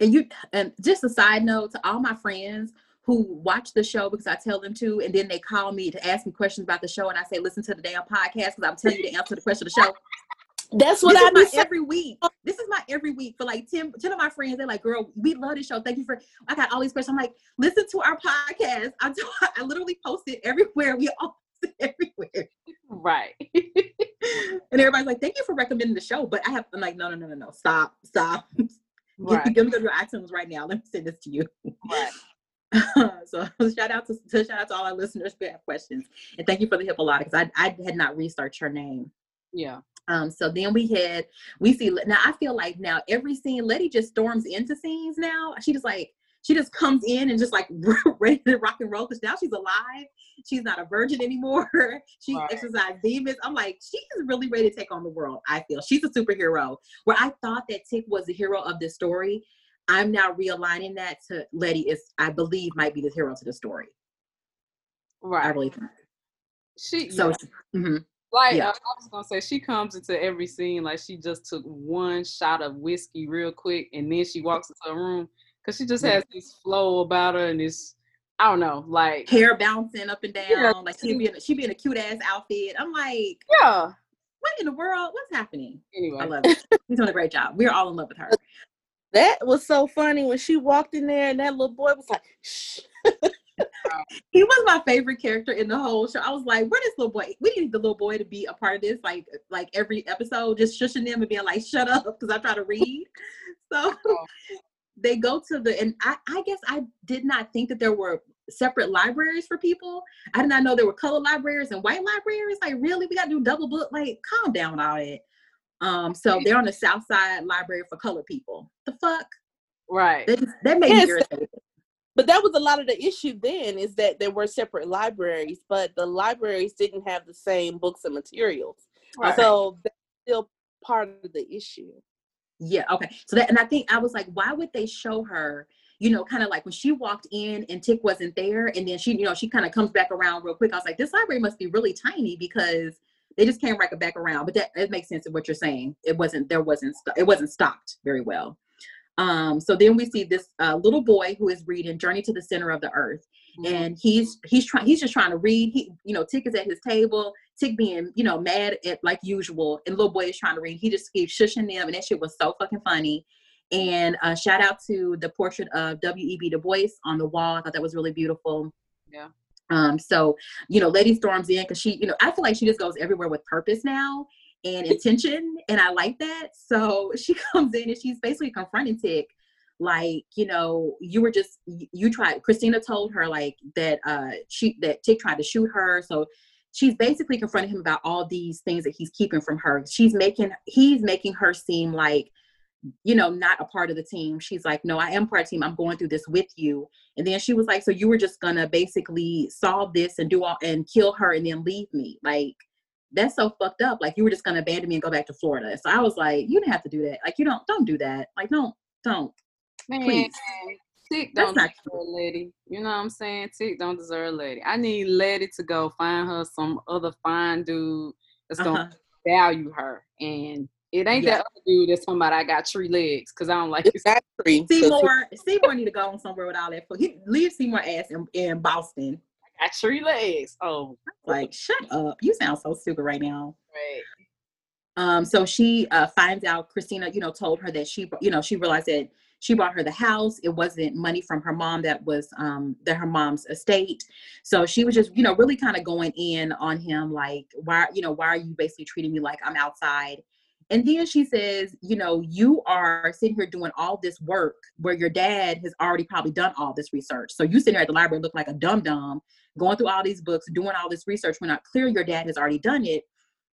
And you, and just a side note to all my friends who watch the show because I tell them to, and then they call me to ask me questions about the show, and I say, listen to the damn podcast because I'm telling you to answer the question of the show. That's what I do every week. This is my every week for like ten, ten of my friends. They're like, girl, we love this show. Thank you for, I got all these questions. I'm like, listen to our podcast. I, do, I literally post it everywhere. We all post it everywhere. Right. And everybody's like, thank you for recommending the show. But I have, I'm like, no, no, no, no, no. Stop, stop. Right. Give, give me your iTunes right now. Let me send this to you. Right. uh, so shout out to, to shout out to all our listeners who have questions, and thank you for the Hippolyta because I I had not researched her name. Yeah. Um. So then we had we see now. I feel like now every scene, Letty just storms into scenes now. She just like she just comes in and just like ready to rock and roll because now she's alive. She's not a virgin anymore. She's right. Exercised demons. I'm like, she is really ready to take on the world, I feel. She's a superhero. Where I thought that Tick was the hero of this story, I'm now realigning that to Letty is, I believe, might be the hero to the story. Right. I believe her. She, so, yeah. mm-hmm. Like, yeah. uh, I was going to say, she comes into every scene like she just took one shot of whiskey real quick, and then she walks into her room because she just has mm-hmm. this flow about her and this, I don't know, like hair bouncing up and down, yeah. like she'd be in a, she'd be in a cute ass outfit. I'm like, yeah, what in the world? What's happening? Anyway, I love it. She's doing a great job. We're all in love with her. That was so funny when she walked in there and that little boy was like, shh. He was my favorite character in the whole show. I was like, where this little boy? We need the little boy to be a part of this. Like, like every episode, just shushing them and being like, shut up, because I try to read. So. Oh. They go to the, and I, I guess I did not think that there were separate libraries for people. I did not know there were color libraries and white libraries. Like, really? We got to do double book? Like, calm down all that. Um, so they're on the South Side Library for colored people. The fuck? Right. That, that made yes, me irritated. But that was a lot of the issue then, is that there were separate libraries, but the libraries didn't have the same books and materials. Right. So that's still part of the issue. Yeah, okay. So that, and I think I was like, why would they show her, you know, kind of like when she walked in and Tick wasn't there, and then she, you know, she kind of comes back around real quick. I was like, this library must be really tiny because they just came right back around. But that, it makes sense of what you're saying. It wasn't, there wasn't, it wasn't stocked very well. Um, so then we see this uh, little boy who is reading Journey to the Center of the Earth. Mm-hmm. And he's, he's trying, he's just trying to read. He, you know, Tick is at his table, Tick being, you know, mad at like usual. And little boy is trying to read. He just keeps shushing them. And that shit was so fucking funny. And uh, shout out to the portrait of W E B Du Bois on the wall. I thought that was really beautiful. Yeah. Um, so, you know, Lady storms in, cause she, you know, I feel like she just goes everywhere with purpose now. and intention, and I like that. So she comes in and she's basically confronting Tick, like, you know, you were just, you tried, Christina told her like that uh, she, that Tick tried to shoot her. So she's basically confronting him about all these things that he's keeping from her. She's making, he's making her seem like, you know, not a part of the team. She's like, no, I am part of the team. I'm going through this with you. And then she was like, so you were just going to basically solve this and do all and kill her and then leave me. Like, that's so fucked up. Like, you were just going to abandon me and go back to Florida. So I was like, you didn't have to do that. Like, you don't, don't do that. Like, don't, don't. Man, please. Tick don't deserve a lady. You know what I'm saying? Tick don't deserve a lady. I need Letty to go find her some other fine dude that's going to uh-huh. value her. And it ain't yeah. that other dude that's somebody I got three legs, because I don't like you. Seymour, Seymour need to go on somewhere with all that. He leave Seymour ass in, in Boston. I got three legs. Oh, like shut up! You sound so stupid right now. Right. Um. So she uh finds out Christina, you know, told her that she, you know, she realized that she bought her the house. It wasn't money from her mom. That was um that her mom's estate. So she was just, you know, really kind of going in on him, like, why, you know, why are you basically treating me like I'm outside? And then she says, you know, you are sitting here doing all this work where your dad has already probably done all this research. So you sitting here at the library looking like a dum-dum, going through all these books, doing all this research when not clear your dad has already done it.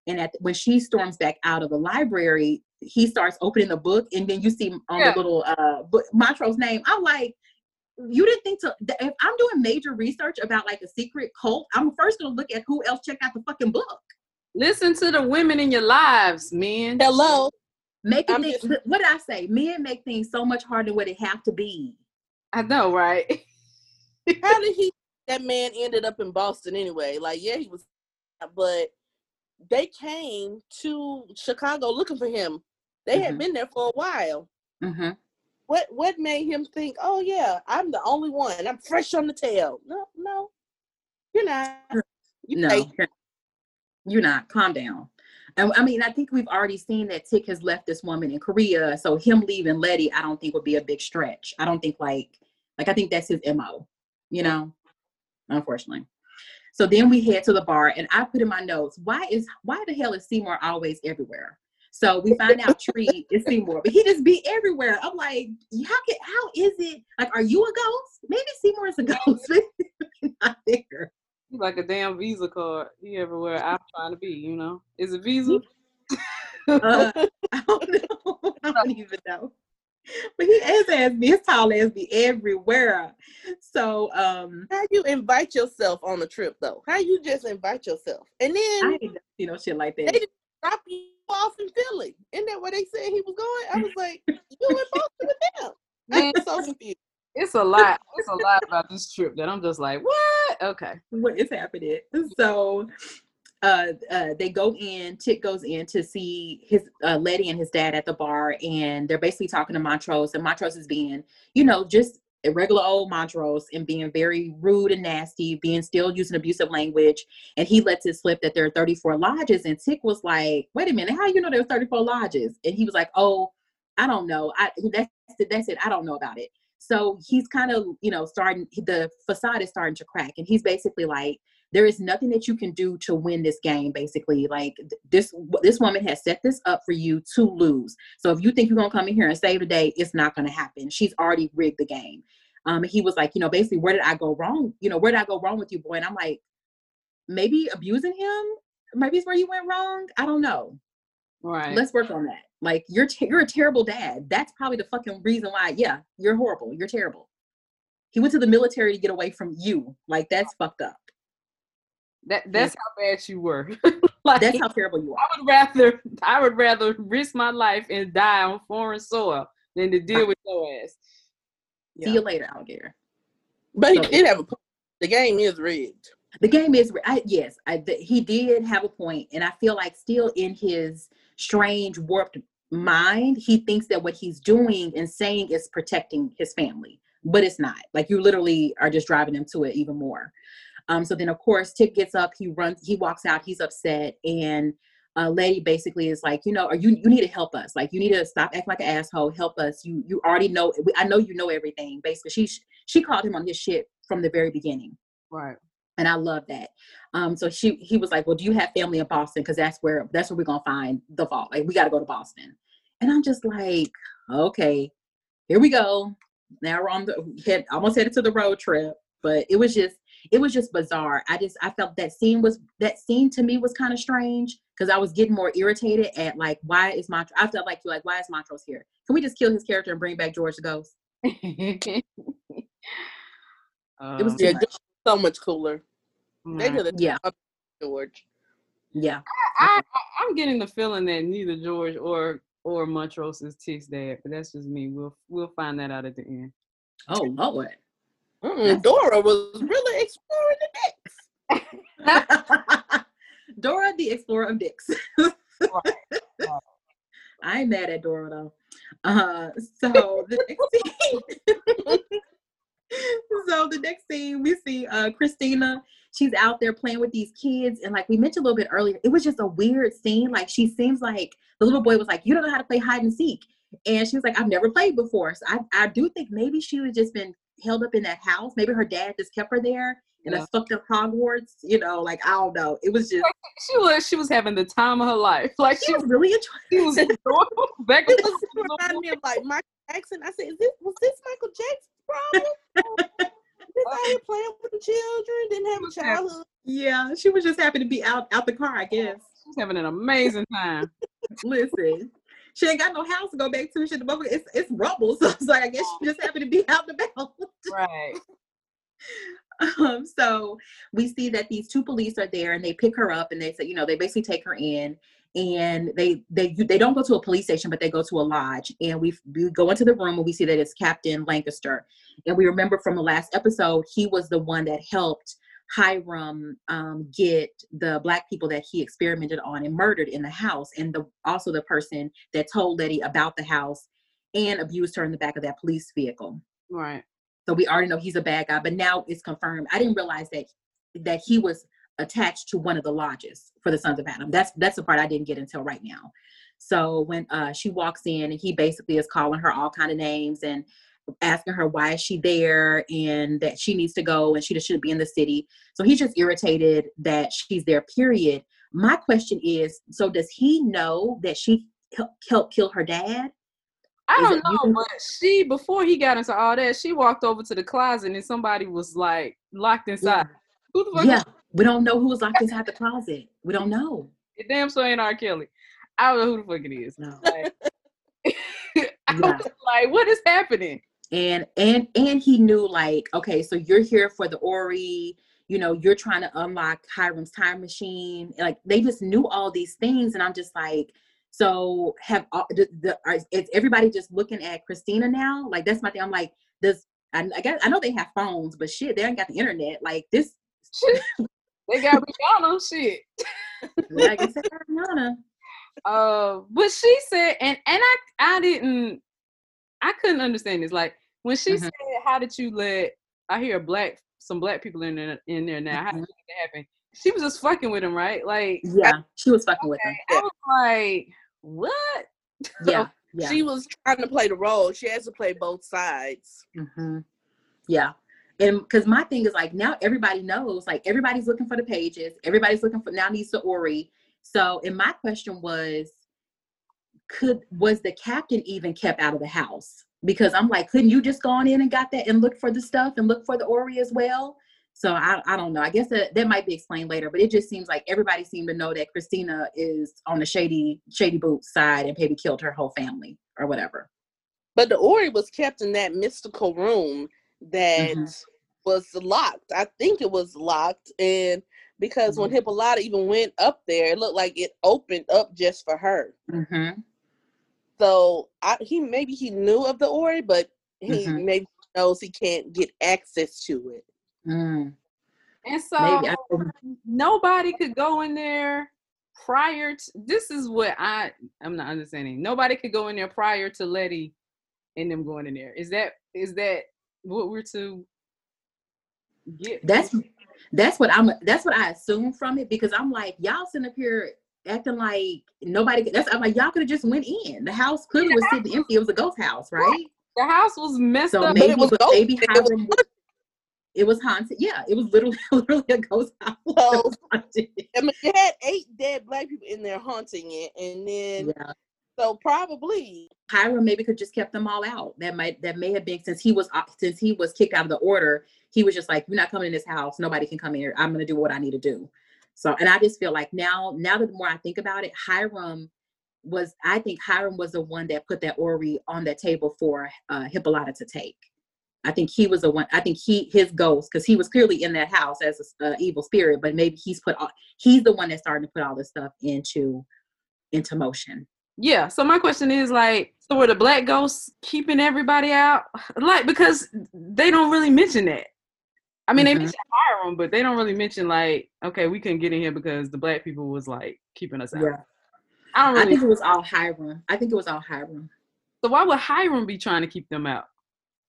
And at, when she storms back out of the library, he starts opening the book. And then you see on yeah. the little uh, book, Montrose's name. I'm like, you didn't think to, if I'm doing major research about like a secret cult, I'm first going to look at who else checked out the fucking book. Listen to the women in your lives, men. Hello. Making things, just, what did I say? Men make things so much harder than what it have to be. I know, right? How did he, that man ended up in Boston anyway? Like, yeah, he was, but they came to Chicago looking for him. They mm-hmm. had been there for a while. Mm-hmm. What What made him think, oh, yeah, I'm the only one. I'm fresh on the tail. No, no, you're not. You no. Take- You're not. Calm down. And I mean, I think we've already seen that Tick has left this woman in Korea. So him leaving Letty, I don't think would be a big stretch. I don't think like, like I think that's his M O, you know, unfortunately. So then we head to the bar and I put in my notes, why is, why the hell is Seymour always everywhere? So we find out Tree is Seymour, but he just be everywhere. I'm like, how can, how is it? Like, are you a ghost? Maybe Seymour is a ghost. Not there. Like a damn Visa card. He everywhere I'm trying to be, you know. Is it Visa? uh, I don't know. I don't even know. But he his ass be, his tall ass be everywhere. So um how you invite yourself on a trip though? How you just invite yourself? And then I ain't, you know, shit like that. They just drop you off in Philly. Isn't that where they said he was going? I was like, you in Boston with them. Man, so confused. It's a lot. It's a lot about this trip that I'm just like, what? Okay. What is happening? So uh, uh, they go in, Tick goes in to see his uh, Letty and his dad at the bar, and they're basically talking to Montrose, and Montrose is being, you know, just a regular old Montrose and being very rude and nasty, being still using abusive language, and he lets it slip that there are thirty-four lodges, and Tick was like, wait a minute, how you know there were thirty-four lodges? And he was like, oh, I don't know. I that's it, that's it. I don't know about it. So he's kind of, you know, starting, the facade is starting to crack. And he's basically like, there is nothing that you can do to win this game, basically. Like, this this woman has set this up for you to lose. So if you think you're going to come in here and save the day, it's not going to happen. She's already rigged the game. Um, he was like, you know, basically, where did I go wrong? You know, where did I go wrong with you, boy? And I'm like, maybe abusing him? Maybe it's where you went wrong? I don't know. Right. Let's work on that. Like, you're te- you're a terrible dad. That's probably the fucking reason why. Yeah, you're horrible. You're terrible. He went to the military to get away from you. Like, that's fucked up. That that's yeah. how bad you were. Like, that's how terrible you are. I would rather I would rather risk my life and die on foreign soil than to deal with your ass. Yeah. See you later, alligator. But so, he did have a point. The game is rigged. The game is I, yes. I, the, he did have a point, and I feel like still in his strange, warped mind, he thinks that what he's doing and saying is protecting his family, but it's not. Like, you literally are just driving them to it even more. Um, so then, of course, Tick gets up, he runs, he walks out, he's upset, and uh, Letty basically is like, you know, are you you need to help us. Like, you need to stop acting like an asshole. Help us. You you already know. I know you know everything. Basically, she she called him on his shit from the very beginning. Right. And I love that. Um, so she, he was like, well, do you have family in Boston? Cause that's where, that's where we're going to find the vault. Like, we got to go to Boston. And I'm just like, okay, here we go. Now we're on the head, almost headed to the road trip, but it was just, it was just bizarre. I just, I felt that scene was, that scene to me was kind of strange because I was getting more irritated at like, why is Montrose, I felt like, like, why is Montrose here? Can we just kill his character and bring back George the Ghost? um, it was yeah, so much cooler. Mm-hmm. They could have yeah. George. Yeah. I, I, I'm getting the feeling that neither George or or Montrose is Tick's dad, but that's just me. We'll we'll find that out at the end. Oh, Lord. Mm-mm, Dora was really exploring the dicks. Dora, the explorer of dicks. I ain't mad at Dora, though. Uh, so, the next scene, so the next scene, we see uh, Christina. She's out there playing with these kids. And like we mentioned a little bit earlier, it was just a weird scene. Like she seems like the little boy was like, you don't know how to play hide and seek. And she was like, I've never played before. So I, I do think maybe she was just been held up in that house. Maybe her dad just kept her there in yeah. a fucked up Hogwarts, you know, like, I don't know. It was just. She was she was having the time of her life. Like She, she was really enjoying it. She was Back it was, it reminded me of like Michael Jackson. I said, Is this, was this Michael Jackson's problem? This playing with the children, didn't have a childhood. Yeah, she was just happy to be out, out the car, I guess. She was having an amazing time. Listen, she ain't got no house to go back to. She, it's, it's rubble, so it's like, I guess she just happy to be out and about. Right. Um, so we see that these two police are there, and they pick her up, and they say, you know, they basically take her in. And they they they don't go to a police station, but they go to a lodge. And we, we go into the room and we see that it's Captain Lancaster. And we remember from the last episode, he was the one that helped Hiram um, get the Black people that he experimented on and murdered in the house. And the, also the person that told Letty about the house and abused her in the back of that police vehicle. Right. So we already know he's a bad guy, but now it's confirmed. I didn't realize that that he was attached to one of the lodges for the Sons of Adam. That's that's the part I didn't get until right now. So when uh, she walks in, and he basically is calling her all kind of names and asking her why is she there and that she needs to go and she just shouldn't be in the city. So he's just irritated that she's there, period. My question is, so does he know that she helped kill her dad? I don't know, but she, before he got into all that, she walked over to the closet and somebody was like locked inside. Yeah. Who the fuck? Yeah. We don't know who was locked inside the closet. We don't know. It damn sure ain't R. Kelly. I don't know who the fuck it is. No. Like, I yeah. was like, what is happening? And and and he knew, like, okay, so you're here for the Ori. You know, you're trying to unlock Hiram's time machine. Like, they just knew all these things, and I'm just like, so have all, the, the are, is everybody just looking at Christina now? Like, that's my thing. I'm like, does I I, guess, I know they have phones, but shit, they ain't got the internet. Like this. They got Rihanna, shit. Like I said, Rihanna. Uh, but she said, and and I, I didn't, I couldn't understand this. Like when she mm-hmm. said, "How did you let?" I hear black, some black people in there, in there now. Mm-hmm. How did that happen? She was just fucking with him, right? Like, yeah, I, she was fucking okay. with him. Yeah. I was like, what? Yeah, yeah, she was trying to play the role. She has to play both sides. Mm-hmm. Yeah. And because my thing is like, now everybody knows, like everybody's looking for the pages. Everybody's looking for now needs to Ori. So, and my question was, could, was the captain even kept out of the house? Because I'm like, couldn't you just go on in and got that and look for the stuff and look for the Ori as well? So I, I don't know. I guess that, that might be explained later, but it just seems like everybody seemed to know that Christina is on the shady, shady boot side and maybe killed her whole family or whatever. But the Ori was kept in that mystical room that mm-hmm. was locked. I think it was locked, and because mm-hmm. when Hippolyta even went up there, it looked like it opened up just for her. Mm-hmm. So I, he maybe he knew of the Ori, but he mm-hmm. maybe knows he can't get access to it. Mm. And so I- nobody could go in there prior to. This is what I I'm not understanding. Nobody could go in there prior to Letty and them going in there. Is that is that what we're to get? That's that's what I'm that's what I assume from it, because I'm like, y'all sitting up here acting like nobody that's I'm like y'all could have just went in. The house clearly yeah. was sitting empty. It was a ghost house, right? The house was messed so up. Maybe, but it was, maybe Hiram, It was haunted. Yeah, it was literally, literally a ghost house. So, I mean, you had eight dead black people in there haunting it, and then yeah. so probably Hiram maybe could just kept them all out. That might that may have been since he was since he was kicked out of the order. He was just like, "You're not coming in this house. Nobody can come in here. I'm going to do what I need to do." So, and I just feel like now, now that the more I think about it, Hiram was. I think Hiram was the one that put that orrery on that table for uh, Hippolyta to take. I think he was the one, I think he, his ghost, because he was clearly in that house as an uh, evil spirit, but maybe he's put all, he's the one that's starting to put all this stuff into, into motion. Yeah. So my question is like, so were the black ghosts keeping everybody out? Like, because they don't really mention that. I mean, mm-hmm. they mention Hiram, but they don't really mention like, okay, we couldn't get in here because the black people was like keeping us out. Yeah. I don't really I think know. It was all Hiram. I think it was all Hiram. So why would Hiram be trying to keep them out?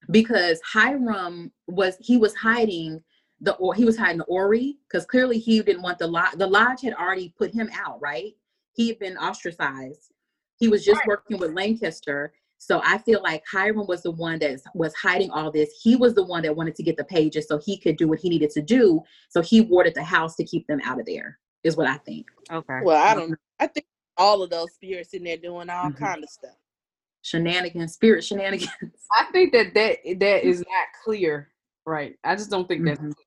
Because Hiram was, he was hiding the, or he was hiding the Ori, because clearly he didn't want the lodge. The lodge had already put him out, right? He had been ostracized. He was just right. working with Lancaster. So I feel like Hiram was the one that was hiding all this. He was the one that wanted to get the pages so he could do what he needed to do. So he warded the house to keep them out of there, is what I think. Okay. Well, I don't, I think all of those spirits in there doing all mm-hmm. kind of stuff. Shenanigans, spirit shenanigans. I think that that, that is not clear, right? I just don't think that's mm-hmm. clear.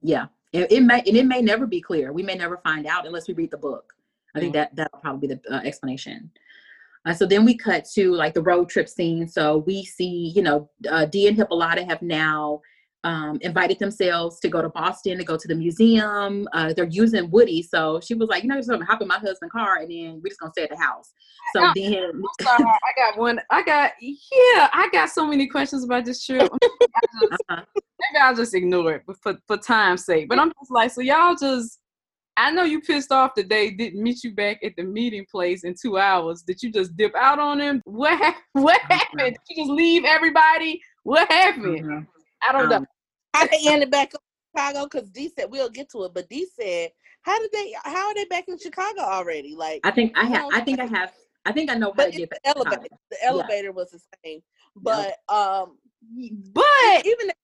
Yeah, it, it may and it may never be clear. We may never find out unless we read the book. I mm-hmm. think that that'll probably be the uh, explanation. Uh, so then we cut to like the road trip scene. So we see, you know, uh, Dee and Hippolyta have now um, invited themselves to go to Boston to go to the museum. Uh, they're using Woody, so she was like, you know, I'm just gonna hop in my husband's car and then we're just gonna stay at the house. So I, then I'm sorry, I got one. I got yeah. I got so many questions about this trip. I just, uh-huh. Maybe I'll just ignore it, but for for time's sake. But I'm just like, so y'all just. I know you pissed off that they didn't meet you back at the meeting place in two hours. Did you just dip out on them? What ha- what uh-huh. happened? Did you just leave everybody? What happened? Uh-huh. I don't um, know. How they ended back up in Chicago? Because Dee said we'll get to it, but Dee said, "How did they? How are they back in Chicago already?" Like I think I have. I think I have. I think I know how to get back. The elevator, the elevator yeah. was the same, but yeah. um, but even at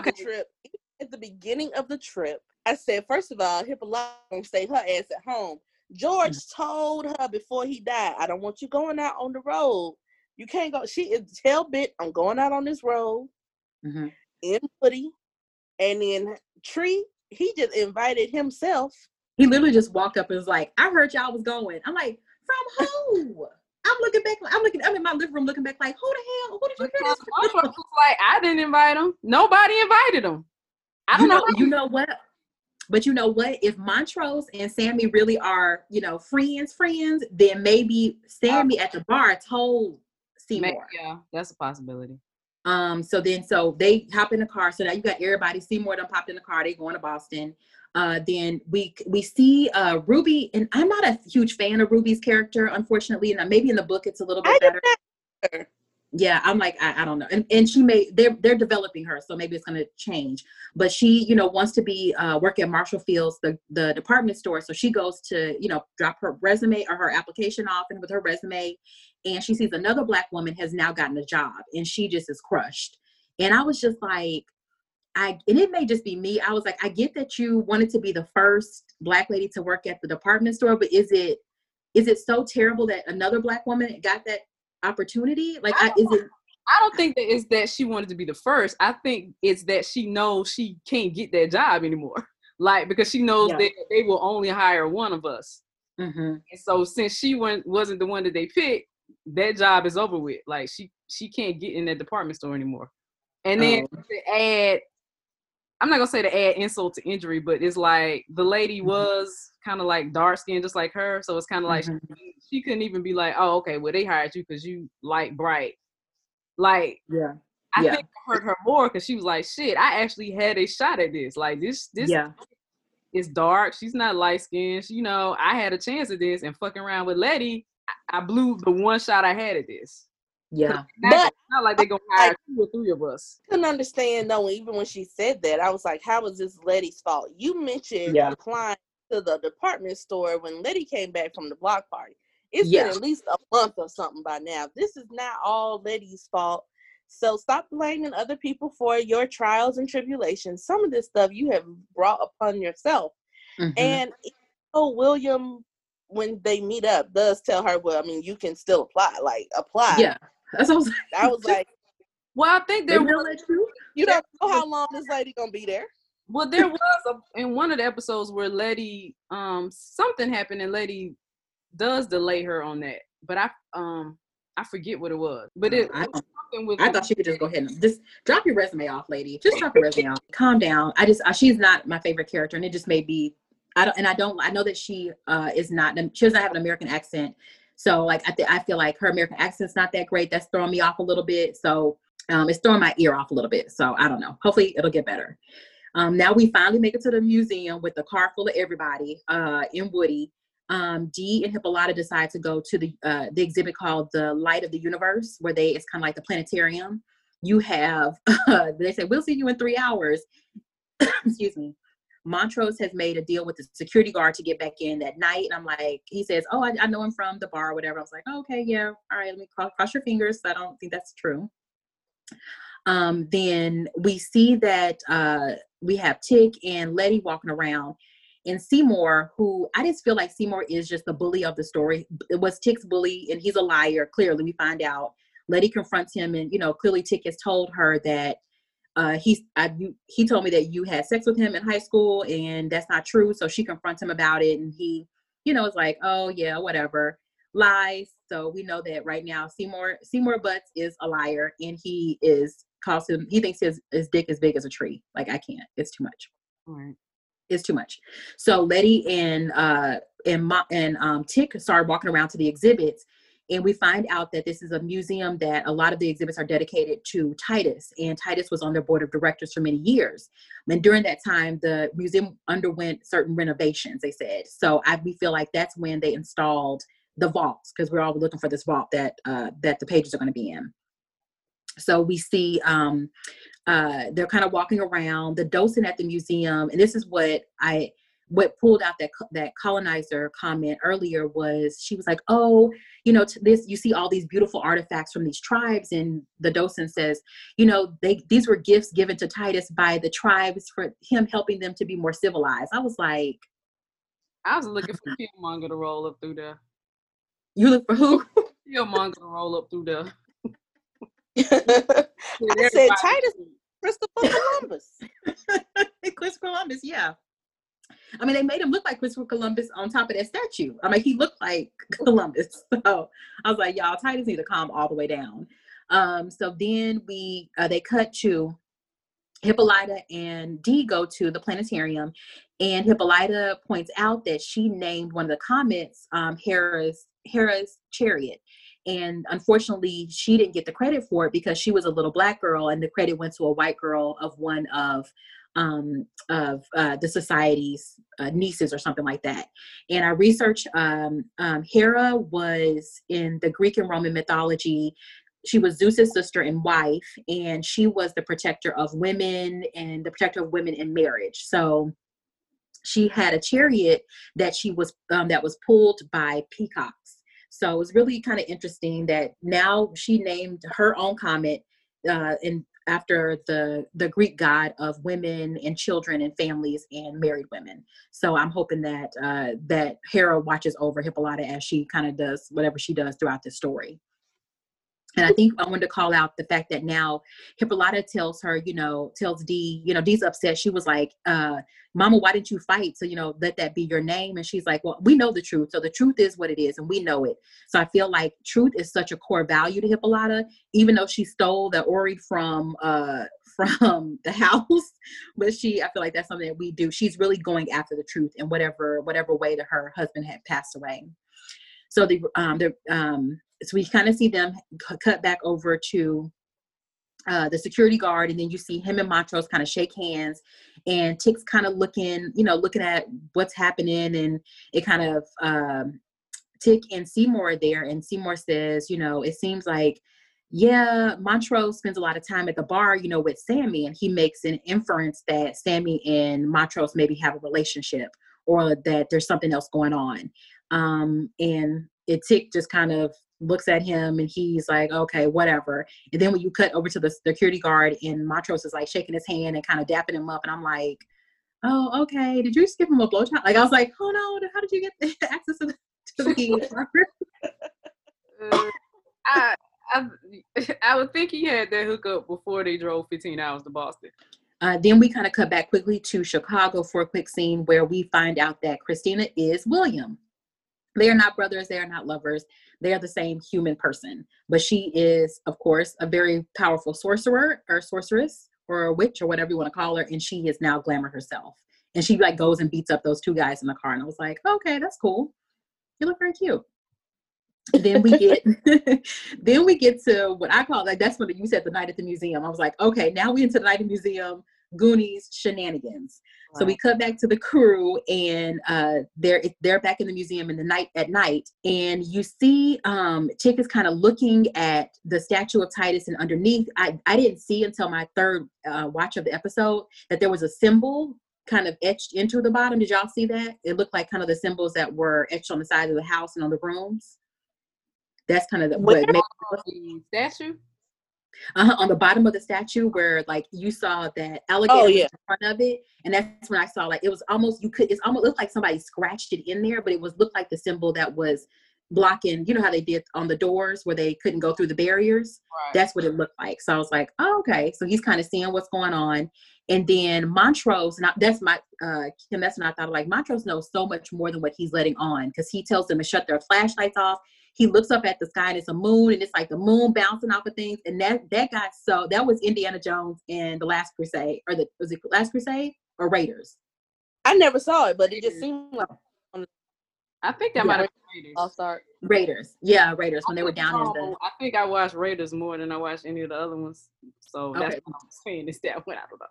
okay. the trip, even at the beginning of the trip, I said first of all, Hippolyta stayed her ass at home. George mm-hmm. told her before he died, "I don't want you going out on the road. You can't go." She is hell bent on going out on this road. Mm-hmm. In Woody, and then Tree, he just invited himself. He literally just walked up and was like, "I heard y'all was going." I'm like, "From who?" I'm looking back. I'm looking. I'm in my living room looking back, like, "Who the hell? Who did you hear this from?" Like, I didn't invite him. Nobody invited him. I don't you know, know. You know what? But you know what? If Montrose and Sammy really are, you know, friends, friends, then maybe Sammy uh, at the bar told Seymour. Maybe, yeah, that's a possibility. Um, so then, so they hop in the car. So now you got everybody, Seymour done popped in the car. They going to Boston. Uh, then we, we see, uh, Ruby, and I'm not a huge fan of Ruby's character, unfortunately. And maybe in the book, it's a little bit I better. Didn't. Yeah. I'm like, I, I don't know. And, and she may, they're, they're developing her. So maybe it's going to change, but she, you know, wants to be, uh, work at Marshall Fields, the, the department store. So she goes to, you know, drop her resume or her application off, and with her resume, and she sees another black woman has now gotten a job, and she just is crushed. And I was just like, I, and it may just be me. I was like, I get that you wanted to be the first black lady to work at the department store, but is it, is it so terrible that another black woman got that opportunity? Like, I, I is it? I don't think that it's that she wanted to be the first. I think it's that she knows she can't get that job anymore. Like, because she knows yeah. that they will only hire one of us. Mm-hmm. And so since she went, wasn't the one that they picked, that job is over with. Like she she can't get in that department store anymore. And then oh. to add, I'm not gonna say to add insult to injury, but it's like the lady mm-hmm. was kind of like dark skinned, just like her. So it's kind of like mm-hmm. she, she couldn't even be like, "Oh, okay, well they hired you because you light bright." Like, yeah, I yeah. think it hurt her more because she was like, "Shit, I actually had a shot at this. Like this, this yeah. is dark. She's not light skinned. You know, I had a chance at this, and fucking around with Letty, I blew the one shot I had at this." Yeah. Not, but, not like they're going to hire like, two or three of us. I couldn't understand, though, even when she said that, I was like, how is this Letty's fault? You mentioned yeah. applying to the department store when Letty came back from the block party. It's yeah. been at least a month or something by now. This is not all Letty's fault. So stop blaming other people for your trials and tribulations. Some of this stuff you have brought upon yourself. Mm-hmm. And oh, William, when they meet up, does tell her, well, I mean, you can still apply, like apply. Yeah, that's what I was like. I was like, well, I think there will let you. You don't know how long this lady gonna be there. Well, there was a, in one of the episodes where Letty, um, something happened and Letty does delay her on that, but I, um, I forget what it was. But it, I, it was something with. I thought she could just go ahead and just drop your resume off, lady. Just drop your resume off. Calm down. I just I, she's not my favorite character, and it just may be. I don't, and I don't, I know that she uh, is not, she doesn't have an American accent. So like, I, th- I feel like her American accent's not that great. That's throwing me off a little bit. So um, it's throwing my ear off a little bit. So I don't know. Hopefully it'll get better. Um, now we finally make it to the museum with the car full of everybody uh, in Woody. Um, Dee and Hippolyta decide to go to the, uh, the exhibit called The Light of the Universe, where they, it's kind of like the planetarium. You have, uh, they say, we'll see you in three hours. Excuse me. Montrose has made a deal with the security guard to get back in that night. And I'm like, he says, oh, I, I know him from the bar or whatever. I was like, oh, okay, yeah. All right, let me cross, cross your fingers. I don't think that's true. Um, then we see that uh, we have Tick and Letty walking around and Seymour, who I just feel like Seymour is just the bully of the story. It was Tick's bully and he's a liar. Clearly we find out. Letty confronts him and, you know, clearly Tick has told her that Uh, he, I, you, he told me that you had sex with him in high school and that's not true. So she confronts him about it and he, you know, is like, oh yeah, whatever, lies. So we know that right now Seymour, Seymour Butts is a liar and he is, calls him, he thinks his, his dick is big as a tree. Like, I can't, it's too much. All right. It's too much. So Letty and, uh, and, Ma, and, um, Tick started walking around to the exhibits. And we find out that this is a museum that a lot of the exhibits are dedicated to Titus. And Titus was on their board of directors for many years. And during that time, the museum underwent certain renovations, they said. So I, we feel like that's when they installed the vaults, because we're all looking for this vault that uh, that the pages are going to be in. So we see um, uh, they're kind of walking around the docent at the museum. And this is what I... what pulled out that that colonizer comment earlier was she was like, oh, you know, t- this, you see all these beautiful artifacts from these tribes. And the docent says, you know, they, these were gifts given to Titus by the tribes for him helping them to be more civilized. I was like. I was looking for Killmonger to roll up through there. You look for who? Killmonger to roll up through there. I said Titus, Christopher Columbus. Christopher Columbus, yeah. I mean, they made him look like Christopher Columbus on top of that statue. I mean, he looked like Columbus. So I was like, y'all, Titus need to calm all the way down. Um, so then we, uh, they cut to Hippolyta and Dee go to the planetarium. And Hippolyta points out that she named one of the comets um, Hera's, Hera's chariot. And unfortunately, she didn't get the credit for it because she was a little black girl and the credit went to a white girl of one of um of uh the society's uh, nieces or something like that. And I researched um, um Hera was in the Greek and Roman mythology. She was Zeus's sister and wife, and she was the protector of women and the protector of women in marriage. So she had a chariot that she was um, that was pulled by peacocks. So it was really kind of interesting that now she named her own comet uh in after the the Greek god of women and children and families and married women. So I'm hoping that uh, that Hera watches over Hippolyta as she kind of does whatever she does throughout the story. And I think I wanted to call out the fact that now Hippolyta tells her, you know, tells Dee, you know, Dee's upset. She was like, uh, Mama, why didn't you fight? So, you know, let that be your name. And she's like, well, we know the truth. So the truth is what it is and we know it. So I feel like truth is such a core value to Hippolyta, even though she stole the Ori from, uh, from the house. But she, I feel like that's something that we do. She's really going after the truth in whatever, whatever way that her husband had passed away. So the, um, the, um, So we kind of see them c- cut back over to uh, the security guard. And then you see him and Montrose kind of shake hands and Tick's kind of looking, you know, looking at what's happening. And it kind of um, Tick and Seymour are there. And Seymour says, you know, it seems like, yeah, Montrose spends a lot of time at the bar, you know, with Sammy. And he makes an inference that Sammy and Montrose maybe have a relationship or that there's something else going on. Um, and it Tick just kind of looks at him and he's like, okay, whatever. And then when you cut over to the security guard and Montrose is like shaking his hand and kind of dapping him up. And I'm like, oh, okay. Did you just give him a blowjob? Like, I was like, oh no, how did you get access to the, to the uh, I, I, I would think he had that hookup before they drove fifteen hours to Boston. Uh, then we kind of cut back quickly to Chicago for a quick scene where we find out that Christina is William. They are not brothers. They are not lovers. They are the same human person. But she is, of course, a very powerful sorcerer or sorceress or a witch or whatever you want to call her. And she is now glamour herself. And she like goes and beats up those two guys in the car. And I was like, okay, that's cool. You look very cute. then we get then we get to what I call, like, that's when you said the night at the museum. I was like, okay, now we into the night at the museum, Goonies shenanigans. Wow. So we cut back to the crew and uh they're they're back in the museum in the night at night, and you see um Chick is kind of looking at the statue of Titus, and underneath, I, I didn't see until my third uh watch of the episode that there was a symbol kind of etched into the bottom. Did y'all see that? It looked like kind of the symbols that were etched on the side of the house and on the rooms. That's kind of the, what makes the statue uh-huh, on the bottom of the statue where like you saw that alligator oh, yeah. in front of it, and that's when I saw like it was almost you could it's almost looked like somebody scratched it in there, but it was looked like the symbol that was blocking. You know how they did on the doors where they couldn't go through the barriers? Right. That's what it looked like. So I was like, oh, okay. So he's kind of seeing what's going on, and then Montrose. And I, that's my uh, Kim. That's when I thought like Montrose knows so much more than what he's letting on, because he tells them to shut their flashlights off. He looks up at the sky and it's a moon, and it's like the moon bouncing off of things. And that that guy, so that was Indiana Jones and the Last Crusade, or the was it Last Crusade or Raiders? I never saw it, but it just seemed like I think that yeah. might have been Raiders. I'll start Raiders, yeah, Raiders when they were down oh, in the. I think I watched Raiders more than I watched any of the other ones, so okay. that's what I'm saying is that one I don't know.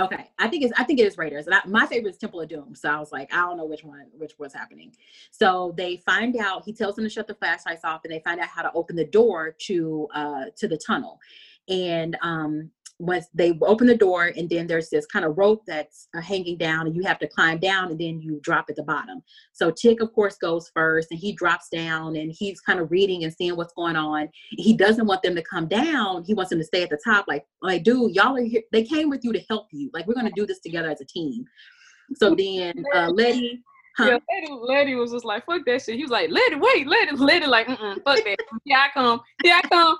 Okay, I think it's I think it is Raiders, and I, my favorite is Temple of Doom. So I was like, I don't know which one, which was happening. So they find out. He tells them to shut the flashlights off, and they find out how to open the door to uh, to the tunnel. And um, once they open the door, and then there's this kind of rope that's uh, hanging down, and you have to climb down, and then you drop at the bottom. So Chick, of course, goes first, and he drops down, and he's kind of reading and seeing what's going on. He doesn't want them to come down. He wants them to stay at the top. Like, like, dude, y'all are here. They came with you to help you. Like, we're gonna do this together as a team. So then, uh, Letty. Huh? Yeah, Letty, Letty was just like, fuck that shit. He was like, Letty, wait, Letty, Letty, like, mm-mm, fuck that. Here I come. Here I come.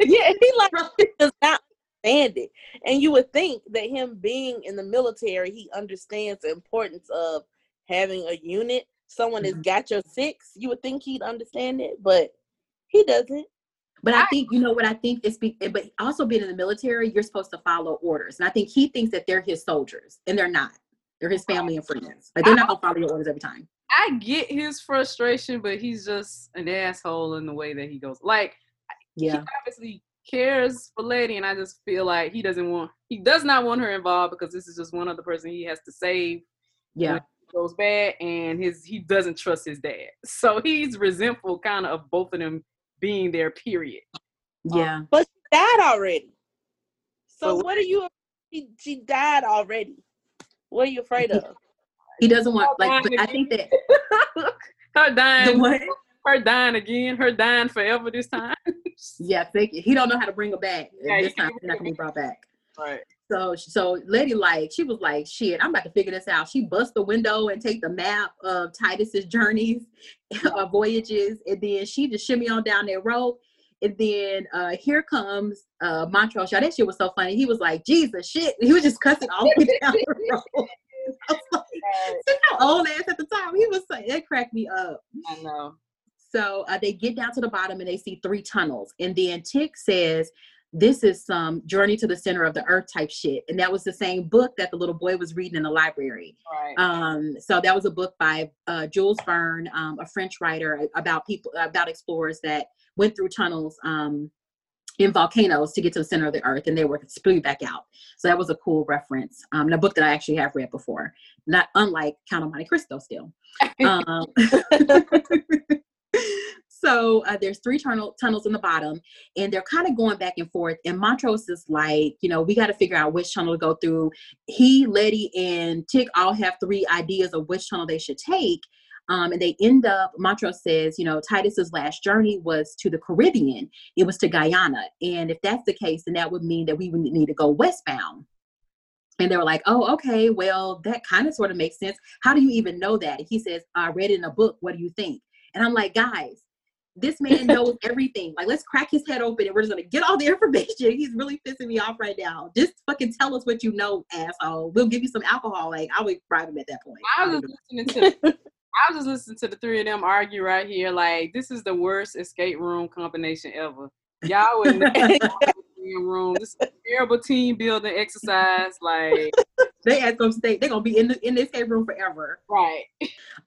Yeah, he like does not understand it, and you would think that him being in the military, he understands the importance of having a unit. Someone mm-hmm. has got your six. You would think he'd understand it, but he doesn't. But I think you know what I think is. Be- but also being in the military, you're supposed to follow orders, and I think he thinks that they're his soldiers, and they're not. They're his family and friends. Like they're I- not gonna follow your orders every time. I get his frustration, but he's just an asshole in the way that he goes. Like. Yeah, he obviously cares for Letty, and I just feel like he doesn't want, he does not want her involved, because this is just one other person he has to save. Yeah, when it goes bad, and his he doesn't trust his dad, so he's resentful, kind of, of both of them being there. Period. Yeah, um, but she died already. So what are you? She, she died already. What are you afraid of? He doesn't want. Like I think that her dying. The what? Her dying again. Her dying forever this time. Yeah, thank you. He don't know how to bring her back. Yeah, this time she's not gonna be brought back. Right. So, so Letty, like, she was like, shit, I'm about to figure this out. She bust the window and take the map of Titus's journeys, uh, voyages, and then she just shimmy on down that road. And then uh, here comes uh, Montrose. Y'all, that shit was so funny. He was like, Jesus, shit. He was just cussing all the way down the road. I was like, so no old ass at the time. He was like, that cracked me up. I know. So uh, they get down to the bottom and they see three tunnels. And then Tick says, this is some Journey to the Center of the Earth type shit. And that was the same book that the little boy was reading in the library. Right. Um, so that was a book by uh, Jules Verne, um, a French writer about people, about explorers that went through tunnels um, in volcanoes to get to the center of the earth, and they were spewed back out. So that was a cool reference. Um, and a book that I actually have read before, not unlike Count of Monte Cristo still. Um, So uh, there's three tunnel, tunnels in the bottom, and they're kind of going back and forth. And Montrose is like, you know, we got to figure out which tunnel to go through. He, Letty, and Tick all have three ideas of which tunnel they should take. Um, and they end up, Montrose says, you know, Titus's last journey was to the Caribbean. It was to Guyana. And if that's the case, then that would mean that we would need to go westbound. And they were like, oh, okay, well, that kind of sort of makes sense. How do you even know that? He says, I read it in a book. What do you think? And I'm like, guys, this man knows everything. Like, let's crack his head open and we're just going to get all the information. He's really pissing me off right now. Just fucking tell us what you know, asshole. We'll give you some alcohol. Like, I would bribe him at that point. I was listening to I was just listening to the three of them argue right here. Like, this is the worst escape room combination ever. Y'all wouldn't room. This is a terrible team building exercise. Like they at some state, they're gonna be in the in the escape room forever. Right.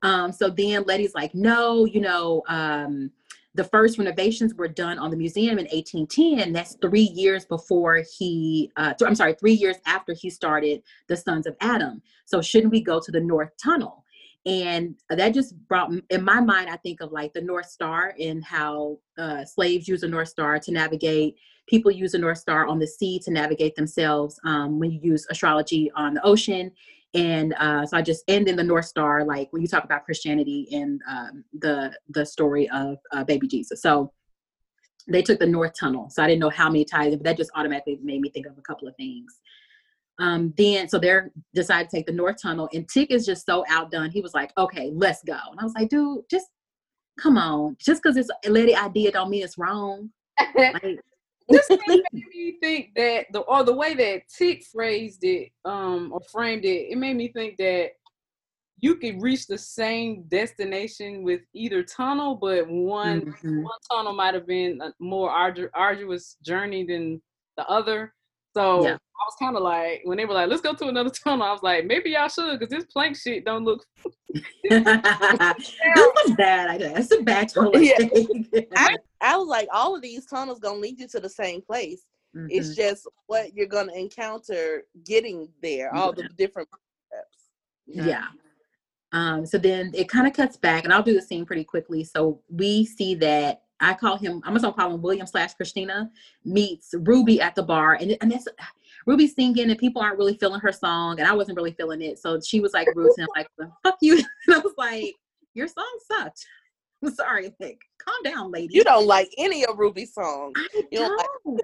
Um, so then Letty's like, no, you know, um, the first renovations were done on the museum in eighteen ten. That's three years before he, uh, th- I'm sorry, three years after he started the Sons of Adam. So shouldn't we go to the North Tunnel? And that just brought, in my mind, I think of like the North Star and how uh, slaves use the North Star to navigate. People use the North Star on the sea to navigate themselves um, when you use astrology on the ocean. And uh, so I just end in the North Star, like when you talk about Christianity and um, the the story of uh, baby Jesus. So they took the North Tunnel. So I didn't know how many times, but that just automatically made me think of a couple of things. Um, then, so they're decided to take the North Tunnel, and Tick is just so outdone. He was like, okay, let's go. And I was like, dude, just come on. Just because it's a lady idea don't mean it's wrong. Like, this made me think that, the or the way that Tick phrased it, um, or framed it, it made me think that you could reach the same destination with either tunnel, but one, mm-hmm. one tunnel might have been a more ardu- arduous journey than the other. So yeah. I was kind of like, when they were like, let's go to another tunnel, I was like, maybe y'all should, because this plank shit don't look. This was bad, I guess. It's a bad tunnel. Yeah. I, I was like, all of these tunnels going to lead you to the same place. Mm-hmm. It's just what you're going to encounter getting there, all yeah. the different steps. You know? Yeah. Um. So then it kind of cuts back, and I'll do the scene pretty quickly. So we see that. I call him, I'm just gonna call him William slash Christina meets Ruby at the bar. And, and that's Ruby's singing and people aren't really feeling her song. And I wasn't really feeling it. So she was like rude to him, like, well, fuck you. And I was like, your song sucked. I'm sorry, like, calm down, lady. You don't like any of Ruby's songs. I don't. You don't like-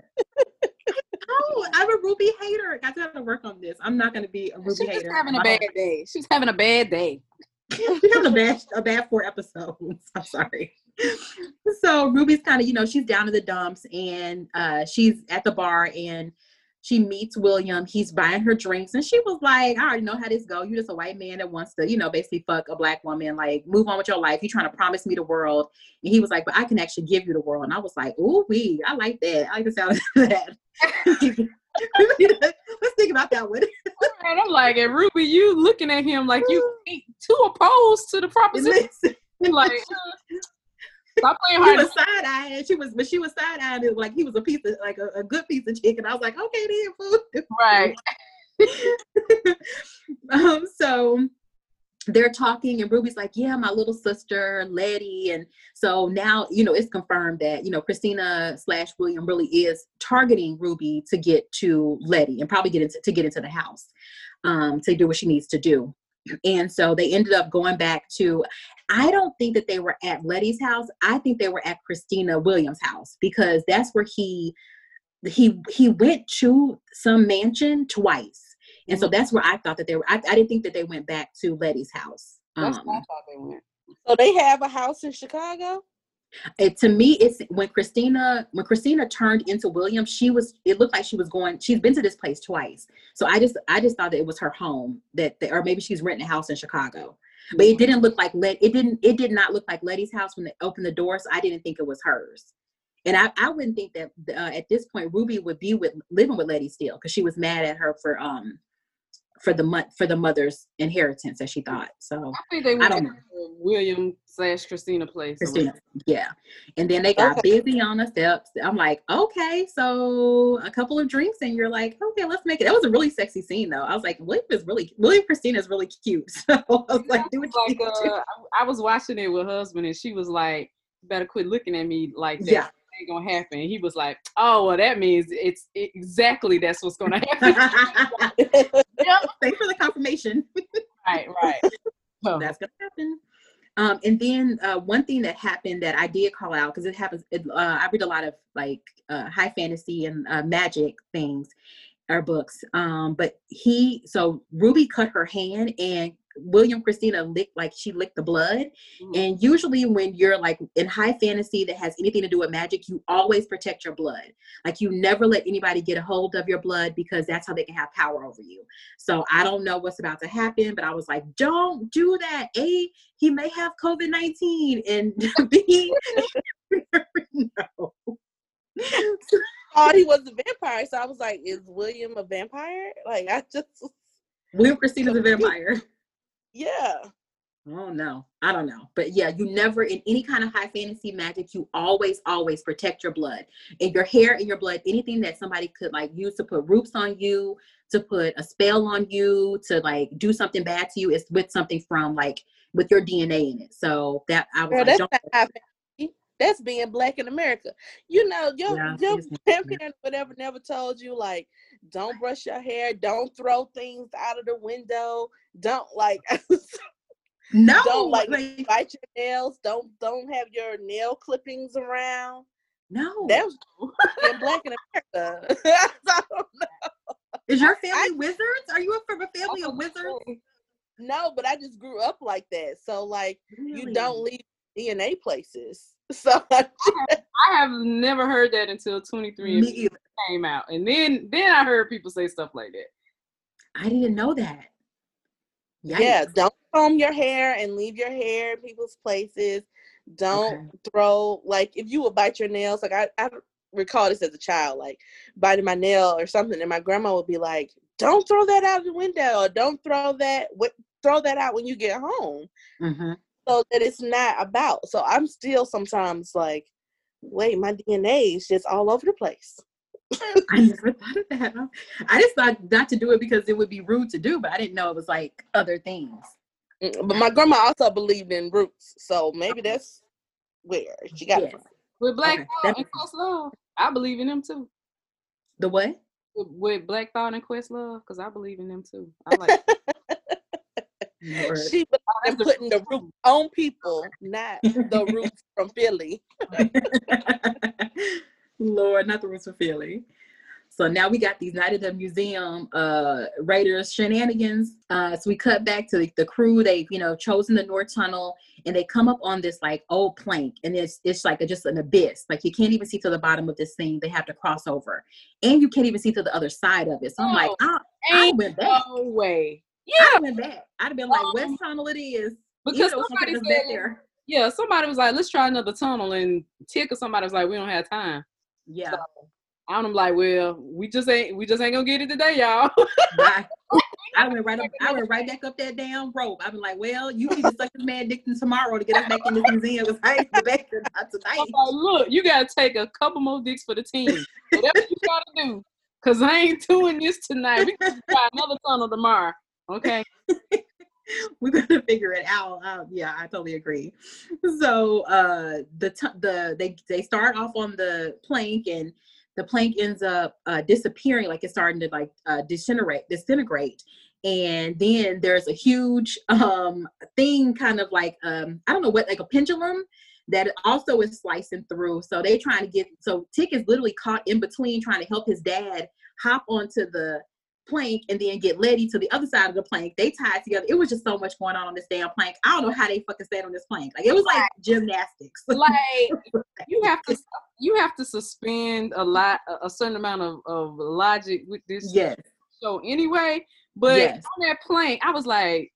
No, I'm a Ruby hater. I gotta work on this. I'm not gonna be a Ruby She's hater. She's having a bad day. She's having a bad day. She's having a bad, a bad four episodes. I'm sorry. So Ruby's kind of, you know, she's down in the dumps, and uh, she's at the bar, and she meets William. He's buying her drinks, and she was like, I already know how this go. You're just a white man that wants to, you know, basically fuck a black woman, like move on with your life. You're trying to promise me the world. And he was like, but I can actually give you the world. And I was like, ooh, wee, I like that. I like the sound of that. Let's think about that one. And I'm like, and Ruby, you looking at him like you ain't too opposed to the proposition. Like, uh, stop playing hard. She was side eyeing. She was, but she was side eyeing. It like he was a piece of, like a, a good piece of chicken. I was like, okay, then, food. Right. um. So they're talking, and Ruby's like, yeah, my little sister, Letty, and so now you know it's confirmed that you know Christina slash William really is targeting Ruby to get to Letty and probably get into to get into the house, um, to do what she needs to do. And so they ended up going back to, I don't think that they were at Letty's house. I think they were at Christina Williams' house, because that's where he, he, he went to some mansion twice. And so that's where I thought that they were, I, I didn't think that they went back to Letty's house. That's um, where I thought they went. So they have a house in Chicago? It, to me, it's when Christina when Christina turned into William, she was, it looked like she was going, she's been to this place twice. So I just I just thought that it was her home, that they, or maybe she's renting a house in Chicago. But it didn't look like Let it didn't it did not look like Letty's house when they opened the door, so I didn't think it was hers. And I, I wouldn't think that uh, at this point Ruby would be with living with Letty still, because she was mad at her for um for the month for the mother's inheritance, as she thought. So I think they went to William slash Christina place. Christina, yeah. And then they got okay. busy on the steps. I'm like, okay, so a couple of drinks, and you're like, okay, let's make it. That was a really sexy scene, though. I was like, William is really William Christina is really cute. So I was yeah, like, do what you like, need uh, to. I was watching it with husband, and she was like, you better quit looking at me like that. Yeah. Ain't gonna happen. He was like, oh, well, that means it's it, exactly that's what's gonna happen. Yep. Thanks for the confirmation. Right, right. So. That's gonna happen. Um, and then uh, one thing that happened that I did call out, because it happens, it, uh, I read a lot of like uh, high fantasy and uh, magic things or books. Um, but he, so Ruby cut her hand and William Christina licked, like she licked the blood. Mm. And usually when you're like in high fantasy that has anything to do with magic, you always protect your blood. Like you never let anybody get a hold of your blood because that's how they can have power over you. So I don't know what's about to happen, but I was like, don't do that. A, he may have COVID nineteen, and B, no. Thought he was a vampire. So I was like, is William a vampire? Like I just. William Christina's a vampire. Yeah. Oh no, I don't know. But yeah, you never, in any kind of high fantasy magic, you always, always protect your blood and your hair and your blood, anything that somebody could like use to put ropes on you, to put a spell on you, to like do something bad to you, is with something from like, with your D N A in it. So that I was Girl, like, that's, don't not high that's being Black in America. You know, your, yeah, your grandparents, whatever, never told you like, don't brush your hair, don't throw things out of the window, don't like no don't like, like bite your nails, don't don't have your nail clippings around. No, that was in Black in America. I don't know. Is your family I, wizards? Are you from a family oh, of wizards? No, but I just grew up like that. So like really? You don't leave D N A places. So I have, I have never heard that until twenty-three came out, and then then I heard people say stuff like that. I didn't know that. Yikes. Yeah, don't comb your hair and leave your hair in people's places. Don't okay. throw, like if you would bite your nails, like I, I recall this as a child, like biting my nail or something, and my grandma would be like, "Don't throw that out the window, or don't throw that what throw that out when you get home." Mm-hmm. So that it's not about. So I'm still sometimes like, wait, my D N A is just all over the place. I never thought of that. I just thought not to do it because it would be rude to do, but I didn't know it was like other things. But my grandma also believed in roots, so maybe that's where she got yes. it from. With Black okay, Thought and Questlove, I believe in them too. The what? With, with Black Thought and Questlove, because I believe in them too. I like. Word. She was putting the roots on people, not the roots from Philly. Lord, not the roots from Philly. So now we got these Night in the Museum uh, Raiders shenanigans. Uh, so we cut back to the, the crew. They've, you know, chosen the North Tunnel, and they come up on this like old plank, and it's it's like a, just an abyss. Like you can't even see to the bottom of this thing. They have to cross over, and you can't even see to the other side of it. So I'm oh, like, I, I went back. No way. Yeah, I'd have been back. I'd have been like, um, West Tunnel it is. Because somebody said, there. Yeah, somebody was like, let's try another tunnel, and Tick or somebody was like, we don't have time. Yeah. So, I'm like, well, we just ain't we just ain't gonna get it today, y'all. I, I went right up I went right back up that damn rope. I've been like, well, you need to suck this man dick tomorrow to get us back in this museum, because I ain't back tonight. Like, look, you gotta take a couple more dicks for the team. Whatever you gotta do, because I ain't doing this tonight. We can try another tunnel tomorrow. Okay. We're gonna figure it out. Um, yeah, I totally agree. So uh the t- the they they start off on the plank, and the plank ends up uh disappearing, like it's starting to like uh disintegrate disintegrate and then there's a huge um thing, kind of like um I don't know what, like a pendulum that also is slicing through. So they trying to get, so Tick is literally caught in between, trying to help his dad hop onto the plank and then get Letty to the other side of the plank. They tied together. It was just so much going on on this damn plank. I don't know how they fucking stayed on this plank. Like it was like, like gymnastics. Like you have to you have to suspend a lot a certain amount of, of logic with this yes. show anyway. But yes. on that plank, I was like,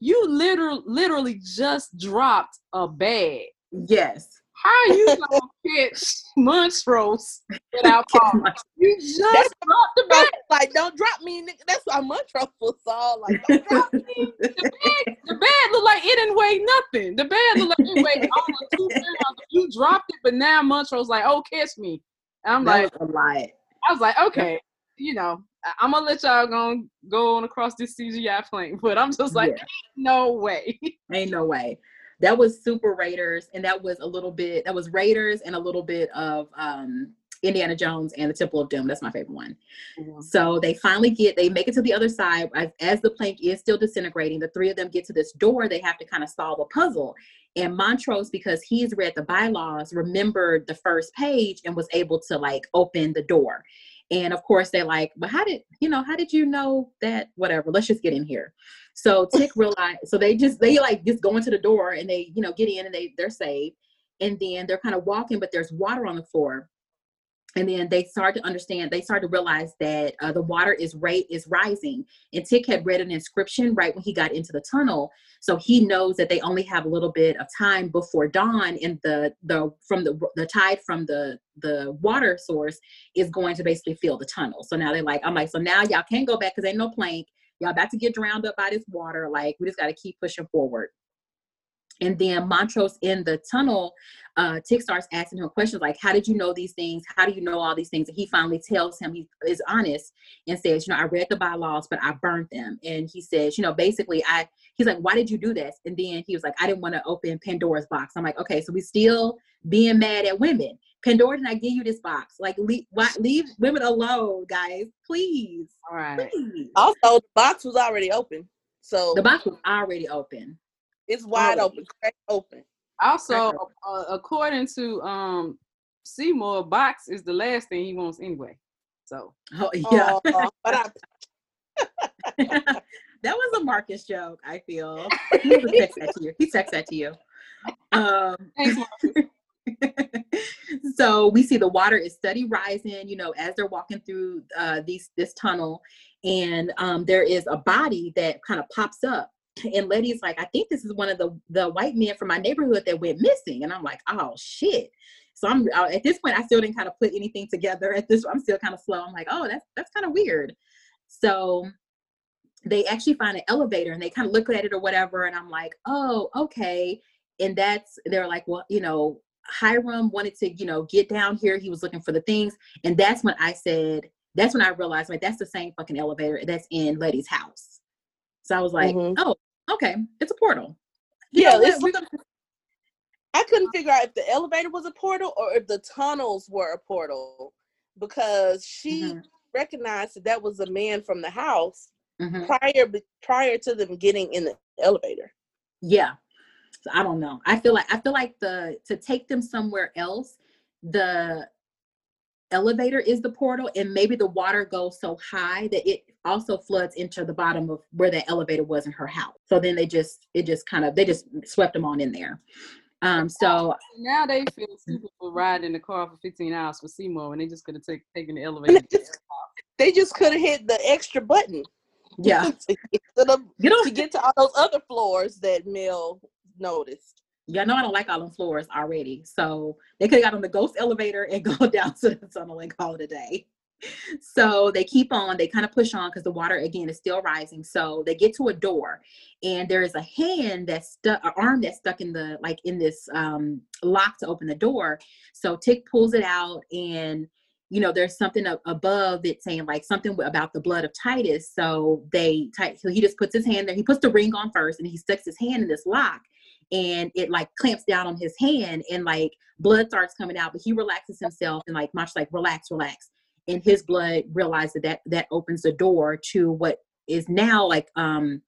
you literally literally just dropped a bag. Yes. How are you gonna catch Montrose without calling? You just that's dropped the bag. Like, don't drop me, nigga. That's why Montrose was all like, don't drop me. The bag, the bag looked like it didn't weigh nothing. The bag looked like it weighed almost two pounds. You dropped it, but now Montrose like, oh, catch me. And I'm that like, was a lot. I was like, okay, you know, I- I'm gonna let y'all go go on across this C G I plane, but I'm just like, yeah. ain't no way, ain't no way. That was super Raiders, and that was a little bit, that was Raiders and a little bit of um, Indiana Jones and the Temple of Doom. That's my favorite one. Mm-hmm. So they finally get, they make it to the other side. As, as the plane is still disintegrating, the three of them get to this door. They have to kind of solve a puzzle. And Montrose, because he's read the bylaws, remembered the first page and was able to like open the door. And of course they're like, but how did, you know, how did you know that, whatever, let's just get in here. So Tick realized, so they just, they like just go into the door and they, you know, get in and they, they're saved. And then they're kind of walking, but there's water on the floor. And then they start to understand, they start to realize that uh, the water is rate is rising. And Tick had read an inscription right when he got into the tunnel. So he knows that they only have a little bit of time before dawn, and the, the, from the, the tide from the, the water source is going to basically fill the tunnel. So now they're like, I'm like, so now y'all can't go back because ain't no plank. Y'all about to get drowned up by this water. Like, we just got to keep pushing forward. And then Montrose in the tunnel, uh, Tick starts asking him questions like, how did you know these things? How do you know all these things? And he finally tells him, he is honest and says, you know, I read the bylaws, but I burned them. And he says, you know, basically, I, he's like, why did you do this? And then he was like, I didn't want to open Pandora's box. I'm like, okay, so we still being mad at women. Pandora did not give you this box. Like, leave, why, leave women alone, guys, please. All right. Please. Also, the box was already open. So the box was already open. It's wide oh. open, crack open. Also, crack open. Uh, according to um, Seymour, box is the last thing he wants anyway. So, oh yeah, uh, but I... that was a Marcus joke. I feel he texts that to you. He texts that to you. Um, Thanks, Marcus. So we see the water is steady rising, you know, as they're walking through uh, these this tunnel, and um, there is a body that kind of pops up. And Letty's like, I think this is one of the, the white men from my neighborhood that went missing. And I'm like, oh, shit. So I'm at this point, I still didn't kind of put anything together at this. I'm still kind of slow. I'm like, oh, that's, that's kind of weird. So they actually find an elevator and they kind of look at it or whatever. And I'm like, oh, okay. And that's, they're like, well, you know, Hiram wanted to, you know, get down here. He was looking for the things. And that's when I said, that's when I realized, like, that's the same fucking elevator that's in Letty's house. So I was like, mm-hmm. oh, okay, it's a portal. You yeah, know, it's, we're gonna... I couldn't figure out if the elevator was a portal or if the tunnels were a portal, because she mm-hmm. recognized that that was a man from the house mm-hmm. prior prior to them getting in the elevator. Yeah, so I don't know. I feel like I feel like the to take them somewhere else, the elevator is the portal, and maybe the water goes so high that it also floods into the bottom of where that elevator was in her house. So then they just, it just kind of, they just swept them on in there. Um, so now they feel stupid for riding in the car for fifteen hours for Seymour, and they just could have take, taken the elevator. Just, they just could have hit the extra button. Yeah. to, get to, the, you know, to get to all those other floors that Mel noticed. Y'all know I don't like all them floors already. So they could have got on the ghost elevator and go down to the tunnel and call it a day. So they keep on, they kind of push on because the water again is still rising. So they get to a door, and there is a hand that's stuck, an arm that's stuck in the, like in this um, lock to open the door. So Tick pulls it out, and you know, there's something up above it saying like something about the blood of Titus. So they, so he just puts his hand there. He puts the ring on first, and he sticks his hand in this lock, and it like clamps down on his hand, and like blood starts coming out, but he relaxes himself, and like Marshall's like, relax, relax. And his blood realized that, that that opens the door to what is now like um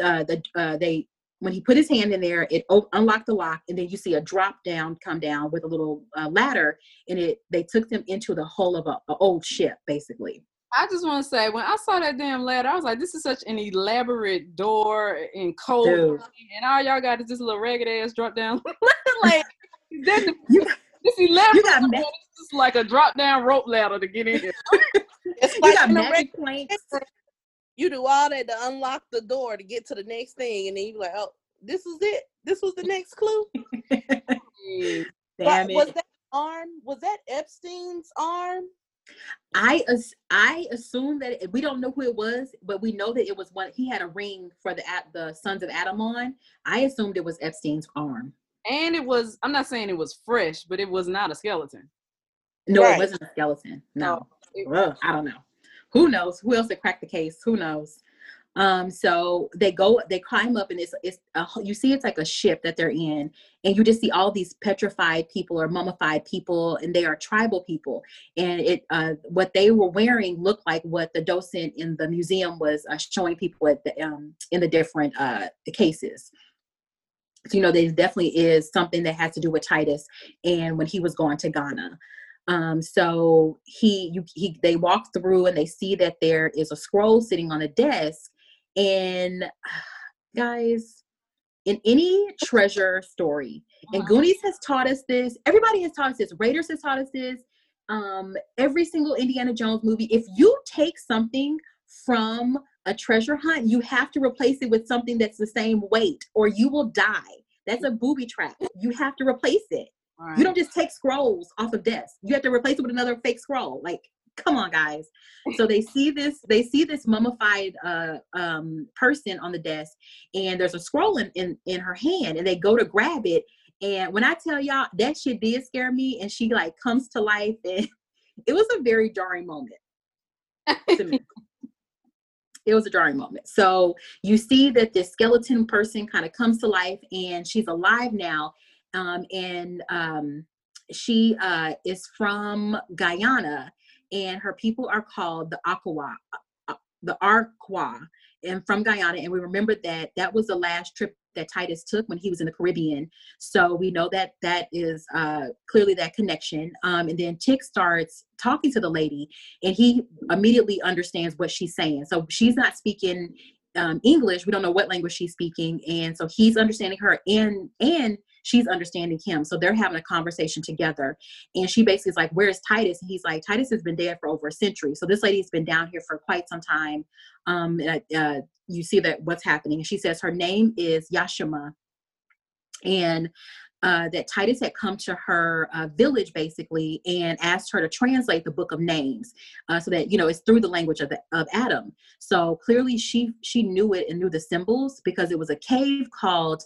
uh, the uh, they when he put his hand in there, it o- unlocked the lock, and then you see a drop down come down with a little uh, ladder, and it they took them into the hull of a, a old ship basically. I just want to say, when I saw that damn ladder, I was like, this is such an elaborate door and cold, dude. And all y'all got is this little ragged ass drop down like that. The- This elaborate, this is like a drop-down rope ladder to get in there. It's like you, magic planks. You do all that to unlock the door to get to the next thing, and then you're like, oh, this is it. This was the next clue. Damn it. Was that arm? Was that Epstein's arm? I I assume that it, we don't know who it was, but we know that it was one. He had a ring for the the Sons of Adam on. I assumed it was Epstein's arm. And it was, I'm not saying it was fresh, but it was not a skeleton. No, right. It wasn't a skeleton. No. Oh, it, Ugh, I don't know. Who knows? Who else had cracked the case? Who knows? Um, so they go, they climb up, and it's, it's a, you see, it's like a ship that they're in, and you just see all these petrified people or mummified people, and they are tribal people. And it, uh, what they were wearing looked like what the docent in the museum was uh, showing people at the, um, in the different, uh, cases. So, you know, there definitely is something that has to do with Titus and when he was going to Ghana. Um, so he, you, he, they walk through, and they see that there is a scroll sitting on a desk. And guys, in any treasure story, and Goonies has taught us this, everybody has taught us this, Raiders has taught us this, um, every single Indiana Jones movie, if you take something from a treasure hunt, you have to replace it with something that's the same weight, or you will die. That's a booby trap. You have to replace it. Right. You don't just take scrolls off of desks. You have to replace it with another fake scroll. Like, come on, guys. So they see this, they see this mummified uh, um, person on the desk, and there's a scroll in, in, in her hand, and they go to grab it. And when I tell y'all, that shit did scare me. And she like comes to life, and it was a very jarring moment to me. It was a jarring moment. So you see that this skeleton person kind of comes to life, and she's alive now. Um, and um, she uh, is from Guyana, and her people are called the Akwa, uh, the Arqua, and from Guyana. And we remember that that was the last trip that Titus took when he was in the Caribbean. So we know that that is uh, clearly that connection. Um, and then Tick starts talking to the lady, and he immediately understands what she's saying. So she's not speaking um, English. We don't know what language she's speaking. And so he's understanding her, and, and she's understanding him. So they're having a conversation together. And she basically is like, where's Titus? And he's like, Titus has been dead for over a century. So this lady's been down here for quite some time. Um, and, uh, you see that what's happening. And she says her name is Yashima. And uh, that Titus had come to her uh, village, basically, and asked her to translate the Book of Names, uh, so that, you know, it's through the language of the, of Adam. So clearly she, she knew it and knew the symbols, because it was a cave called,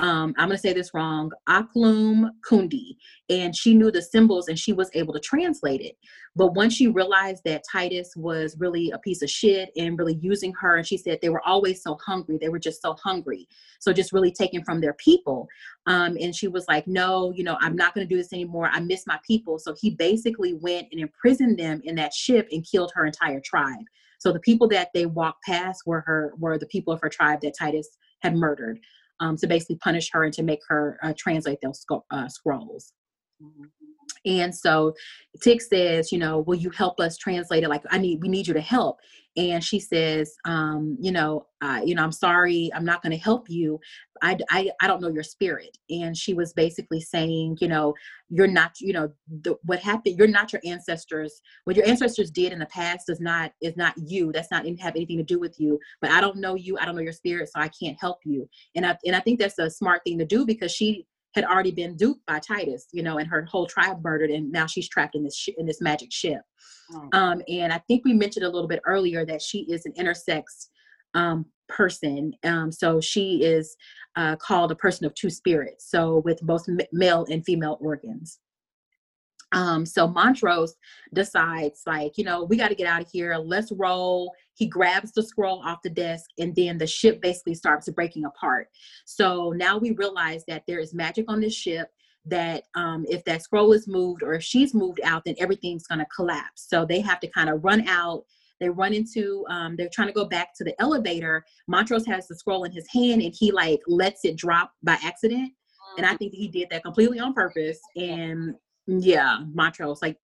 Um, I'm going to say this wrong, Aklum Kundi, and she knew the symbols, and she was able to translate it. But once she realized that Titus was really a piece of shit and really using her, and she said they were always so hungry. They were just so hungry. So just really taking from their people. Um, and she was like, no, you know, I'm not going to do this anymore. I miss my people. So he basically went and imprisoned them in that ship and killed her entire tribe. So the people that they walked past were her, were the people of her tribe that Titus had murdered. Um, to basically punish her and to make her uh, translate those sc- uh, scrolls. Mm-hmm. And so Tick says, you know, will you help us translate it? Like, I need, we need you to help. And she says, um, you know, uh, you know, I'm sorry, I'm not going to help you. I, I, I don't know your spirit. And she was basically saying, you know, you're not, you know, the, what happened, you're not your ancestors. What your ancestors did in the past does not, is not you. That's not have anything to do with you, but I don't know you. I don't know your spirit, so I can't help you. And I, and I think that's a smart thing to do, because she had already been duped by Titus, you know, and her whole tribe murdered, and now she's trapped in this sh- in this magic ship. Oh. Um, and I think we mentioned a little bit earlier that she is an intersex um, person. Um, so she is uh, called a person of two spirits, so with both m- male and female organs. Um, so Montrose decides, like, you know, we got to get out of here. Let's roll. He grabs the scroll off the desk, and then the ship basically starts breaking apart. So now we realize that there is magic on this ship, that um, if that scroll is moved, or if she's moved out, then everything's going to collapse. So they have to kind of run out. They run into, um, they're trying to go back to the elevator. Montrose has the scroll in his hand, and he like lets it drop by accident. And I think he did that completely on purpose. And yeah, Montrose, like,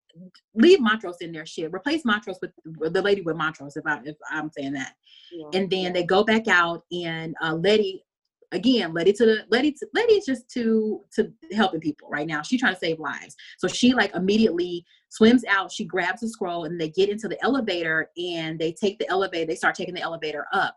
leave Montrose in their shit. Replace Montrose with the lady with Montrose, if I if I'm saying that. Yeah. And then they go back out, and uh, Letty, again, Letty to the Letty to, Letty is just to to helping people right now. She's trying to save lives, so she like immediately swims out. She grabs the scroll, and they get into the elevator, and they take the elevator. They start taking the elevator up.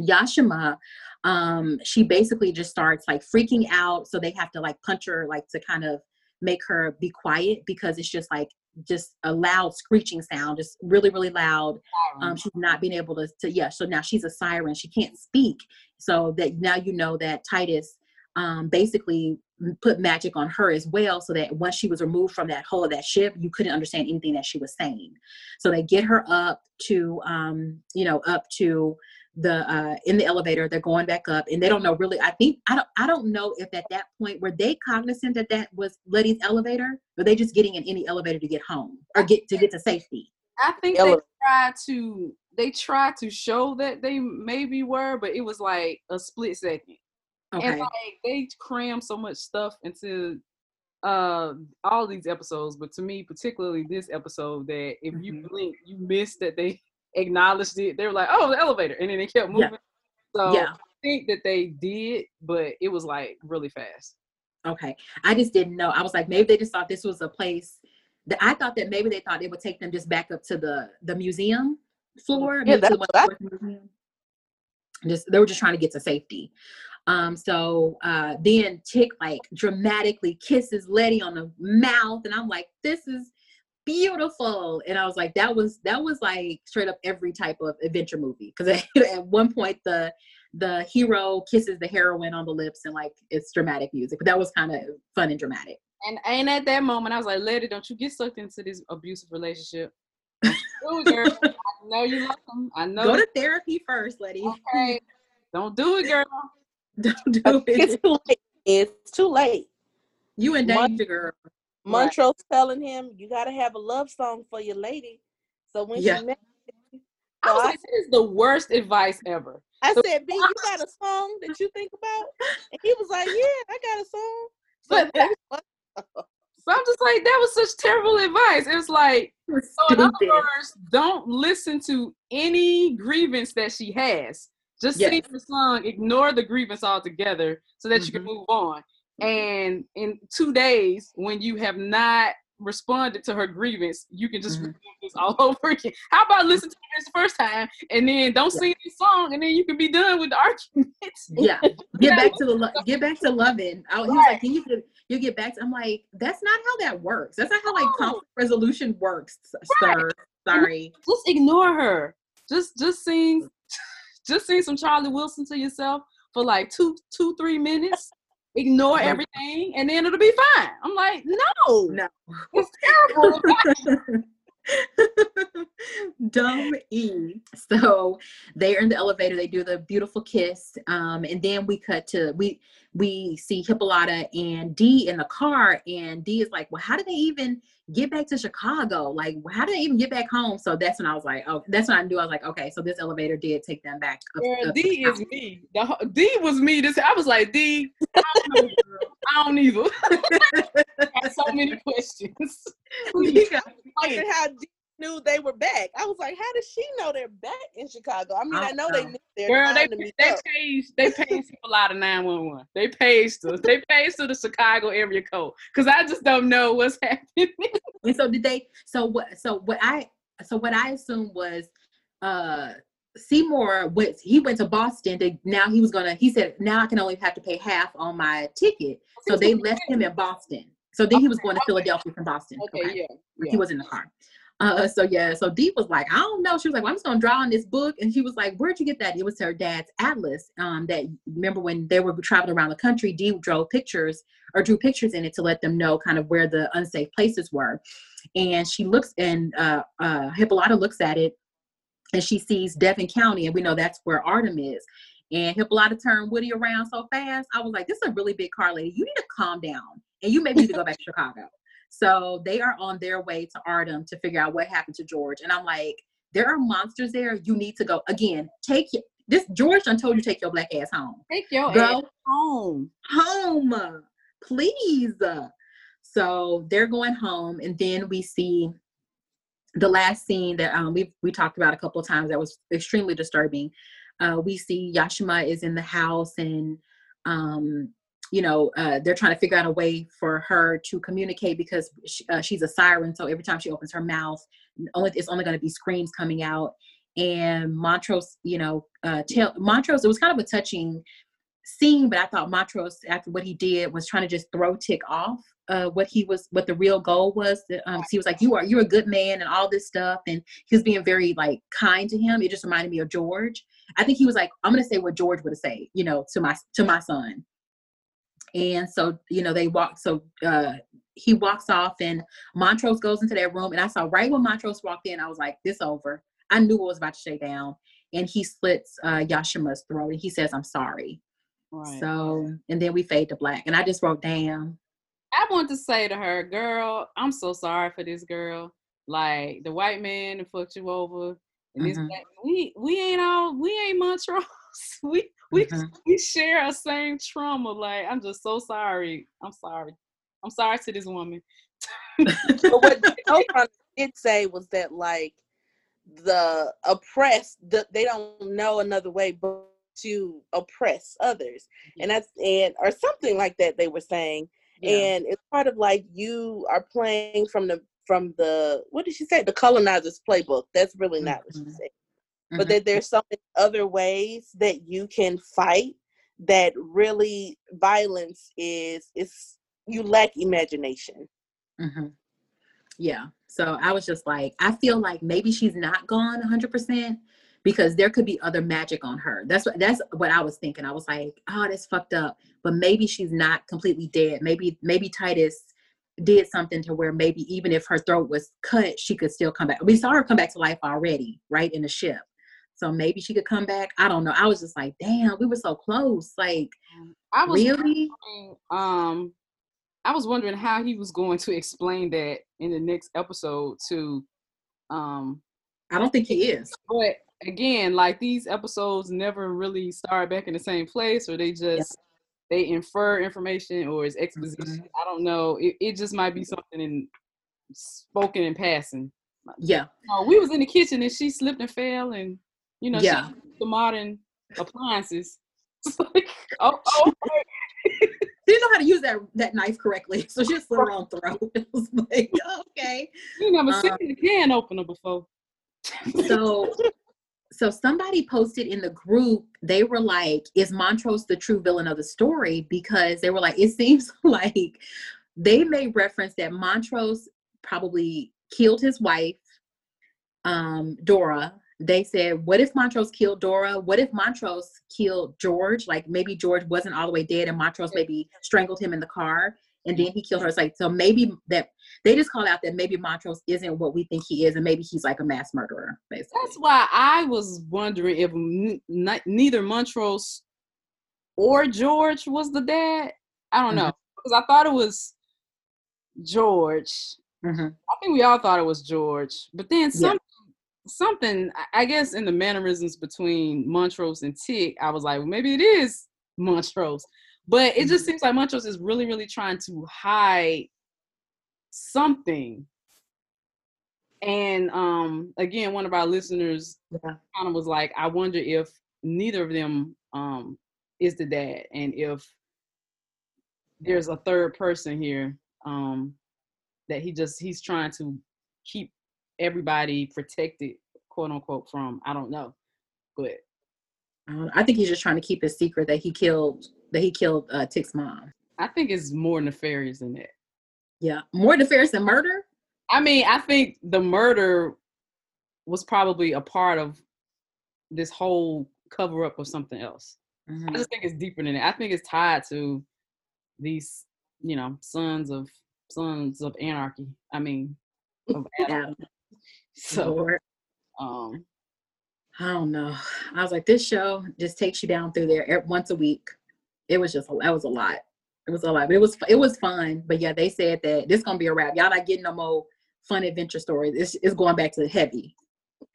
Yashima, um, she basically just starts like freaking out, so they have to like punch her, like to kind of make her be quiet, because it's just like just a loud screeching sound, just really, really loud. Um, she's not being able to, to, yeah. So now she's a siren. She can't speak. So that now, you know, that Titus um, basically put magic on her as well, so that once she was removed from that hull of that ship, you couldn't understand anything that she was saying. So they get her up to, um, you know, up to the uh, in the elevator. They're going back up, and they don't know really. I think I don't. I don't know if at that point were they cognizant that that was Letty's elevator, or they just getting in any elevator to get home or get to get to safety. I think the they ele- tried to. They tried to show that they maybe were, but it was like a split second. Okay. And like they crammed so much stuff into uh, all these episodes, but to me, particularly this episode, that if mm-hmm. you blink, you missed that they acknowledged it. They were like, "Oh, the elevator," and then they kept moving. Yeah. So yeah. I think that they did, but it was like really fast. Okay, I just didn't know. I was like, maybe they just thought this was a place that I thought that maybe they thought it would take them just back up to the the museum floor. Yeah, that's what I- museum. Just they were just trying to get to safety. Um, so uh, then Chick like dramatically kisses Letty on the mouth, and I'm like, this is beautiful. And I was like, that was that was like straight up every type of adventure movie, because at one point the the hero kisses the heroine on the lips, and like it's dramatic music. But that was kind of fun and dramatic. And and at that moment, I was like, Letty, don't you get sucked into this abusive relationship? I know you love him. I know. Go to therapy first, Letty. Okay, don't do it, girl. Don't do it. It's too late. It's too late. You in danger, girl. Montro's right. telling him you gotta have a love song for your lady. So when yeah. you met him, so I was I, like, this is the worst advice ever. I so, said, B, you got a song that you think about? And he was like, yeah, I got a song. So, but so I'm just like, that was such terrible advice. It was like, it's so in other words, don't listen to any grievance that she has. Just yes. sing the song, ignore the grievance altogether so that mm-hmm. you can move on. And in two days, when you have not responded to her grievance, you can just mm-hmm. do this all over again. How about listen to this first time and then don't yeah. sing this song, and then you can be done with the arguments. Yeah, get back to the lo- get back to loving. I, he was right. like, you get you get back. To, I'm like, that's not how that works. That's not how like conflict resolution works, right. sir. Sorry. Just ignore her. Just just sing. Just sing some Charlie Wilson to yourself for like two, two, three minutes. Ignore everything, and then it'll be fine. I'm like, no, no, it's terrible. Dumb E. So they're in the elevator. They do the beautiful kiss, um, and then we cut to we we see Hippolyta and D in the car, and D is like, well, how did they even get back to Chicago? Like, how did they even get back home? So that's when I was like, oh, that's when I knew. I was like, okay, so this elevator did take them back. Up, girl, up D is me. The whole, D was me. This I was like, D, I don't know, girl. I don't either. I had so many questions. You got like, how D knew they were back. I was like, how does she know they're back in Chicago? I mean, I, I know, know they knew they're girl, they to they paged they paged people out of nine one one. They paged us. They paged to the Chicago area code, because I just don't know what's happening. And so did they? So what? So what I? So what I assumed was, uh, Seymour went. He went to Boston. To, now he was gonna. He said, now I can only have to pay half on my ticket. So they left him in Boston. So then he was going to Philadelphia from Boston. Okay, okay. Yeah, yeah. He was in the car. Uh, so yeah, so Dee was like, I don't know. She was like, well, I'm just gonna draw on this book, and she was like, where'd you get that? It was her dad's atlas. Um, that remember when they were traveling around the country, Dee drew pictures or drew pictures in it to let them know kind of where the unsafe places were. And she looks, and uh, uh, Hippolyta looks at it, and she sees Devon County, and we know that's where Ardham is. And Hippolyta turned Woody around so fast. I was like, this is a really big car, lady. You need to calm down, and you maybe need to go back to Chicago. So they are on their way to Ardham to figure out what happened to George. And I'm like, there are monsters there. You need to go. Again, take your, this George done told you take your black ass home. Take your go ass home. Home. Please. So they're going home. And then we see the last scene that um, we we talked about a couple of times that was extremely disturbing. Uh, we see Yashima is in the house, and um you know, uh, they're trying to figure out a way for her to communicate, because she, uh, she's a siren. So every time she opens her mouth, only it's only going to be screams coming out. And Montrose, you know, uh, tell Montrose, it was kind of a touching scene, but I thought Montrose, after what he did, was trying to just throw Tick off uh, what he was, what the real goal was. Um, he was like, you are, you're a good man and all this stuff. And he was being very like kind to him. It just reminded me of George. I think he was like, I'm going to say what George would have said, you know, to my, to my son. And so, you know, they walk, so uh, he walks off, and Montrose goes into that room. And I saw right when Montrose walked in, I was like, this over. I knew what was about to shake down. and he slits uh, Yashima's throat, and he says, "I'm sorry." Right. So, and then we fade to black, and I just wrote, "Damn." I want to say to her, "Girl, I'm so sorry for this girl. Like, the white man that fucked you over, and mm-hmm. this black, we we ain't all we ain't Montrose. we we mm-hmm. we share our same trauma. Like, I'm just so sorry. I'm sorry. I'm sorry to this woman." But what Oprah did say was that, like, the oppressed, the, they don't know another way but to oppress others, mm-hmm. and that's and or something like that they were saying. Yeah. And it's part of, like, you are playing from the from the what did she say? The colonizer's playbook. That's really not mm-hmm. what she said. Mm-hmm. But that there's so many other ways that you can fight. That really, violence is is you lack imagination. Mm-hmm. Yeah. So I was just like, I feel like maybe she's not gone one hundred percent because there could be other magic on her. That's what that's what I was thinking. I was like, oh, that's fucked up. But maybe she's not completely dead. Maybe maybe Titus did something to where maybe even if her throat was cut, she could still come back. We saw her come back to life already, right, in the ship. So maybe she could come back. I don't know. I was just like, damn, we were so close. Like, I was really? Um, I was wondering how he was going to explain that in the next episode to, um, I don't think he is, but again, like, these episodes never really start back in the same place, or they just, yeah. they infer information, or it's exposition. Mm-hmm. I don't know. It, it just might be something in spoken in passing. Yeah. Uh, we was in the kitchen and she slipped and fell and, you know, yeah. she used the modern appliances. oh, oh. She didn't know how to use that that knife correctly, so she just slit her own throat. It was like, okay. You never um, seen a can opener before. so, so somebody posted in the group, they were like, is Montrose the true villain of the story? Because they were like, it seems like they made reference that Montrose probably killed his wife, um, Dora. They said, what if Montrose killed Dora? What if Montrose killed George? Like, maybe George wasn't all the way dead and Montrose maybe strangled him in the car and then he killed her. It's like, so maybe that they just call out that maybe Montrose isn't what we think he is and maybe he's like a mass murderer, basically. That's why I was wondering if n- n- neither Montrose or George was the dad. I don't know. Because mm-hmm. I thought it was George. Mm-hmm. I think we all thought it was George. But then some. Yeah. Something, I guess, in the mannerisms between Montrose and Tick, I was like, well, maybe it is Montrose. But it just seems like Montrose is really, really trying to hide something. And um, again, one of our listeners yeah. kind of was like, I wonder if neither of them um, is the dad and if there's a third person here um, that he just, he's trying to keep everybody protected, quote unquote, from. I don't know, but um, I think he's just trying to keep his secret that he killed that he killed uh, Tick's mom. I think it's more nefarious than that. Yeah, more nefarious than murder. I mean, I think the murder was probably a part of this whole cover up of something else. Mm-hmm. I just think it's deeper than that. I think it's tied to these, you know, sons of sons of anarchy. I mean, of Adam. So, um, I don't know. I was like, this show just takes you down through there once a week. It was just, that was a lot. It was a lot, but it was, it was fun. But yeah, they said that this is going to be a wrap. Y'all not getting no more fun adventure stories. It's, it's going back to heavy.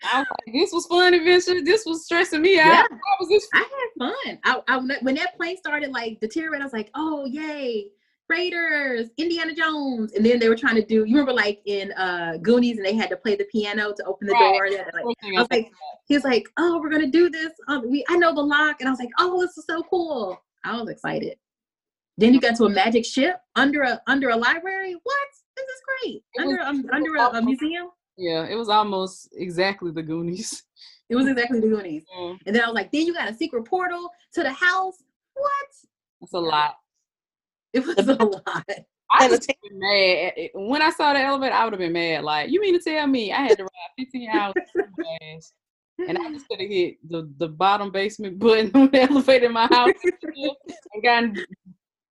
I was like, this was fun adventure. This was stressing me out. Yeah. How was this? I had fun. I, I, when that plane started like deteriorating, I was like, oh, yay. Raiders, Indiana Jones, and then they were trying to do. You remember, like in uh, Goonies, and they had to play the piano to open the right. door. Like, I was like, he was like, "Oh, we're gonna do this. Um, we, I know the lock," and I was like, "Oh, this is so cool." I was excited. Then you got to a magic ship under a under a library. What? This is great. It under was, um, under a, almost, a museum. Yeah, it was almost exactly the Goonies. It was exactly the Goonies. Mm. And then I was like, then you got a secret portal to the house. What? That's a lot. It was a lot. I was mad. When I saw the elevator, I would have been mad. Like, you mean to tell me I had to ride fifteen hours and I just could have hit the, the bottom basement button on the elevator in my house and gotten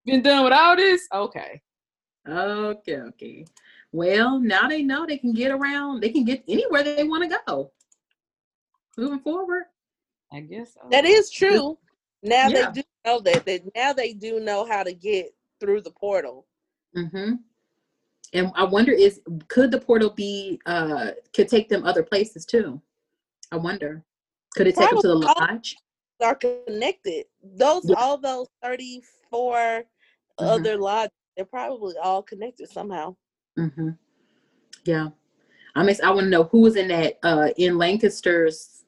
been done with all this? Okay. Okay, okay. Well, now they know they can get around. They can get anywhere they want to go. Moving forward. I guess so. That is true. Now yeah. they do know that, that. Now they do know how to get through the portal. Mm-hmm. And I wonder is could the portal be uh could take them other places too? I wonder. Could it Probably take them to the lodge? Are connected. Those yeah. all those thirty-four mm-hmm. other lodges. They're probably all connected somehow. Mm-hmm. Yeah. I mean, I want to know who was in that, uh, in Lancaster's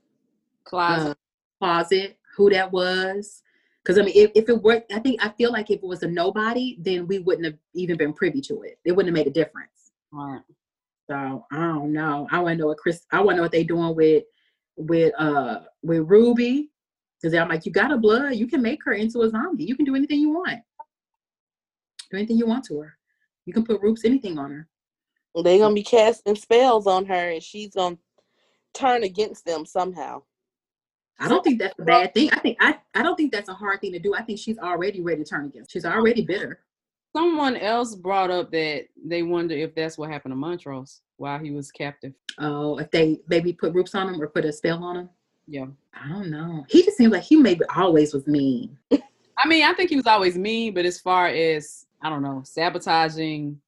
closet, uh, closet who that was. Because, I mean, if, if it were, I think, I feel like if it was a nobody, then we wouldn't have even been privy to it. It wouldn't have made a difference. All right. So, I don't know. I want to know what Chris, I want to know what they doing with, with, uh, with Ruby. Because I'm like, you got a blood. You can make her into a zombie. You can do anything you want. Do anything you want to her. You can put ropes, anything on her. Well, they're going to be casting spells on her and she's going to turn against them somehow. I don't think that's a bad thing. I think I, I don't think that's a hard thing to do. I think she's already ready to turn against. She's already bitter. Someone else brought up that they wonder if that's what happened to Montrose while he was captive. Oh, if they maybe put ropes on him or put a spell on him? Yeah. I don't know. He just seems like he maybe always was mean. I mean, I think he was always mean, but as far as, I don't know, sabotaging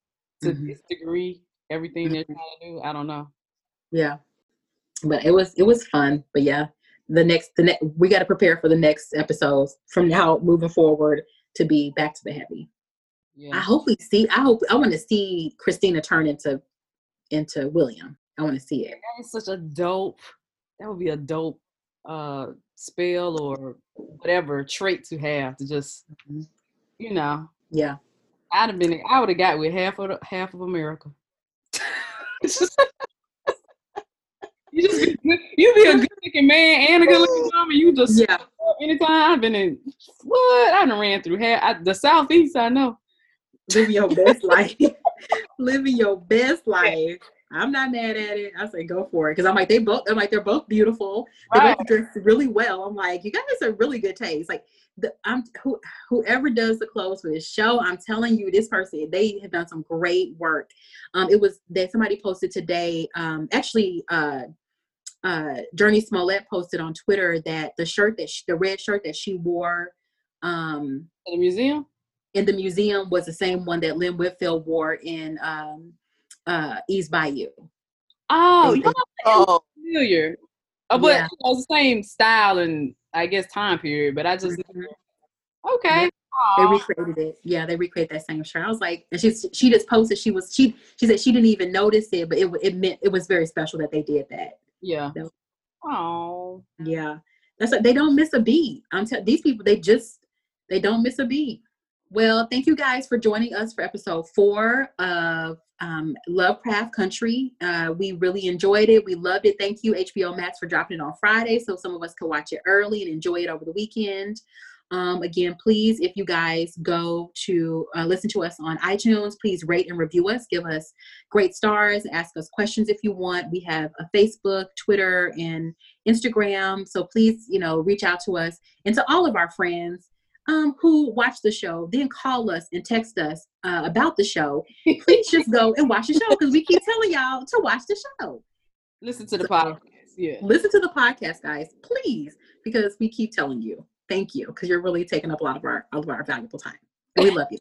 to mm-hmm. this degree, everything they're trying to do, I don't know. Yeah, but it was it was fun. But yeah, the next the next we got to prepare for the next episodes from now moving forward to be back to the heavy. Yeah. I hope we see. I hope I want to see Christina turn into into William. I want to see it. That is such a dope. That would be a dope uh, spell or whatever trait to have to just mm-hmm. you know. Yeah, I'd have been. I would have got with half of the, half of America. you just be, you be a good looking man and a good looking woman. You just yeah. Anytime I've been in what I done ran through half I, the Southeast. I know. Live your best life. Living your best life. I'm not mad at it. I say go for it because I'm like they both. I'm like they're both beautiful. They right. both dress really well. I'm like you guys are really good taste. Like. The, I'm who, whoever does the clothes for this show, I'm telling you, this person, they have done some great work. Um, it was that somebody posted today. Um, actually, uh, uh, Journey Smollett posted on Twitter that the shirt that she, the red shirt that she wore um, in the museum, in the museum was the same one that Lynn Whitfield wore in um, uh, East Bayou. Oh, yeah. oh. familiar. Oh, but yeah. it was the same style and. I guess time period, but I just mm-hmm. okay. Yeah. They recreated it. Yeah, they recreated that same shirt. I was like, and she she just posted. She was she she said she didn't even notice it, but it it meant it was very special that they did that. Yeah. Oh. So, yeah. That's like, they don't miss a beat. I'm telling these people, they just they don't miss a beat. Well, thank you guys for joining us for episode four of um, Lovecraft Country. Uh, we really enjoyed it. We loved it. Thank you, H B O Max, for dropping it on Friday so some of us could watch it early and enjoy it over the weekend. Um, again, please, if you guys go to uh, listen to us on iTunes, please rate and review us. Give us great stars. Ask us questions if you want. We have a Facebook, Twitter, and Instagram. So please, you know, reach out to us and to all of our friends. Um, who watch the show, then call us and text us uh, about the show. Please just go and watch the show because we keep telling y'all to watch the show. Listen to the so, podcast. Yeah. Listen to the podcast, guys, please, because we keep telling you. Thank you, because you're really taking up a lot of our all of our valuable time. We love you.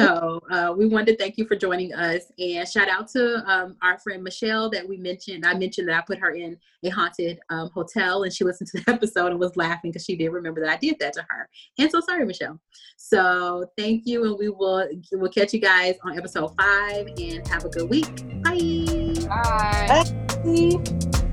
So uh, we wanted to thank you for joining us and shout out to um, our friend Michelle that we mentioned. I mentioned that I put her in a haunted um, hotel and she listened to the episode and was laughing because she did remember that I did that to her. And so sorry, Michelle. So thank you. And we will we'll catch you guys on episode five and have a good week. Bye. Bye. Bye.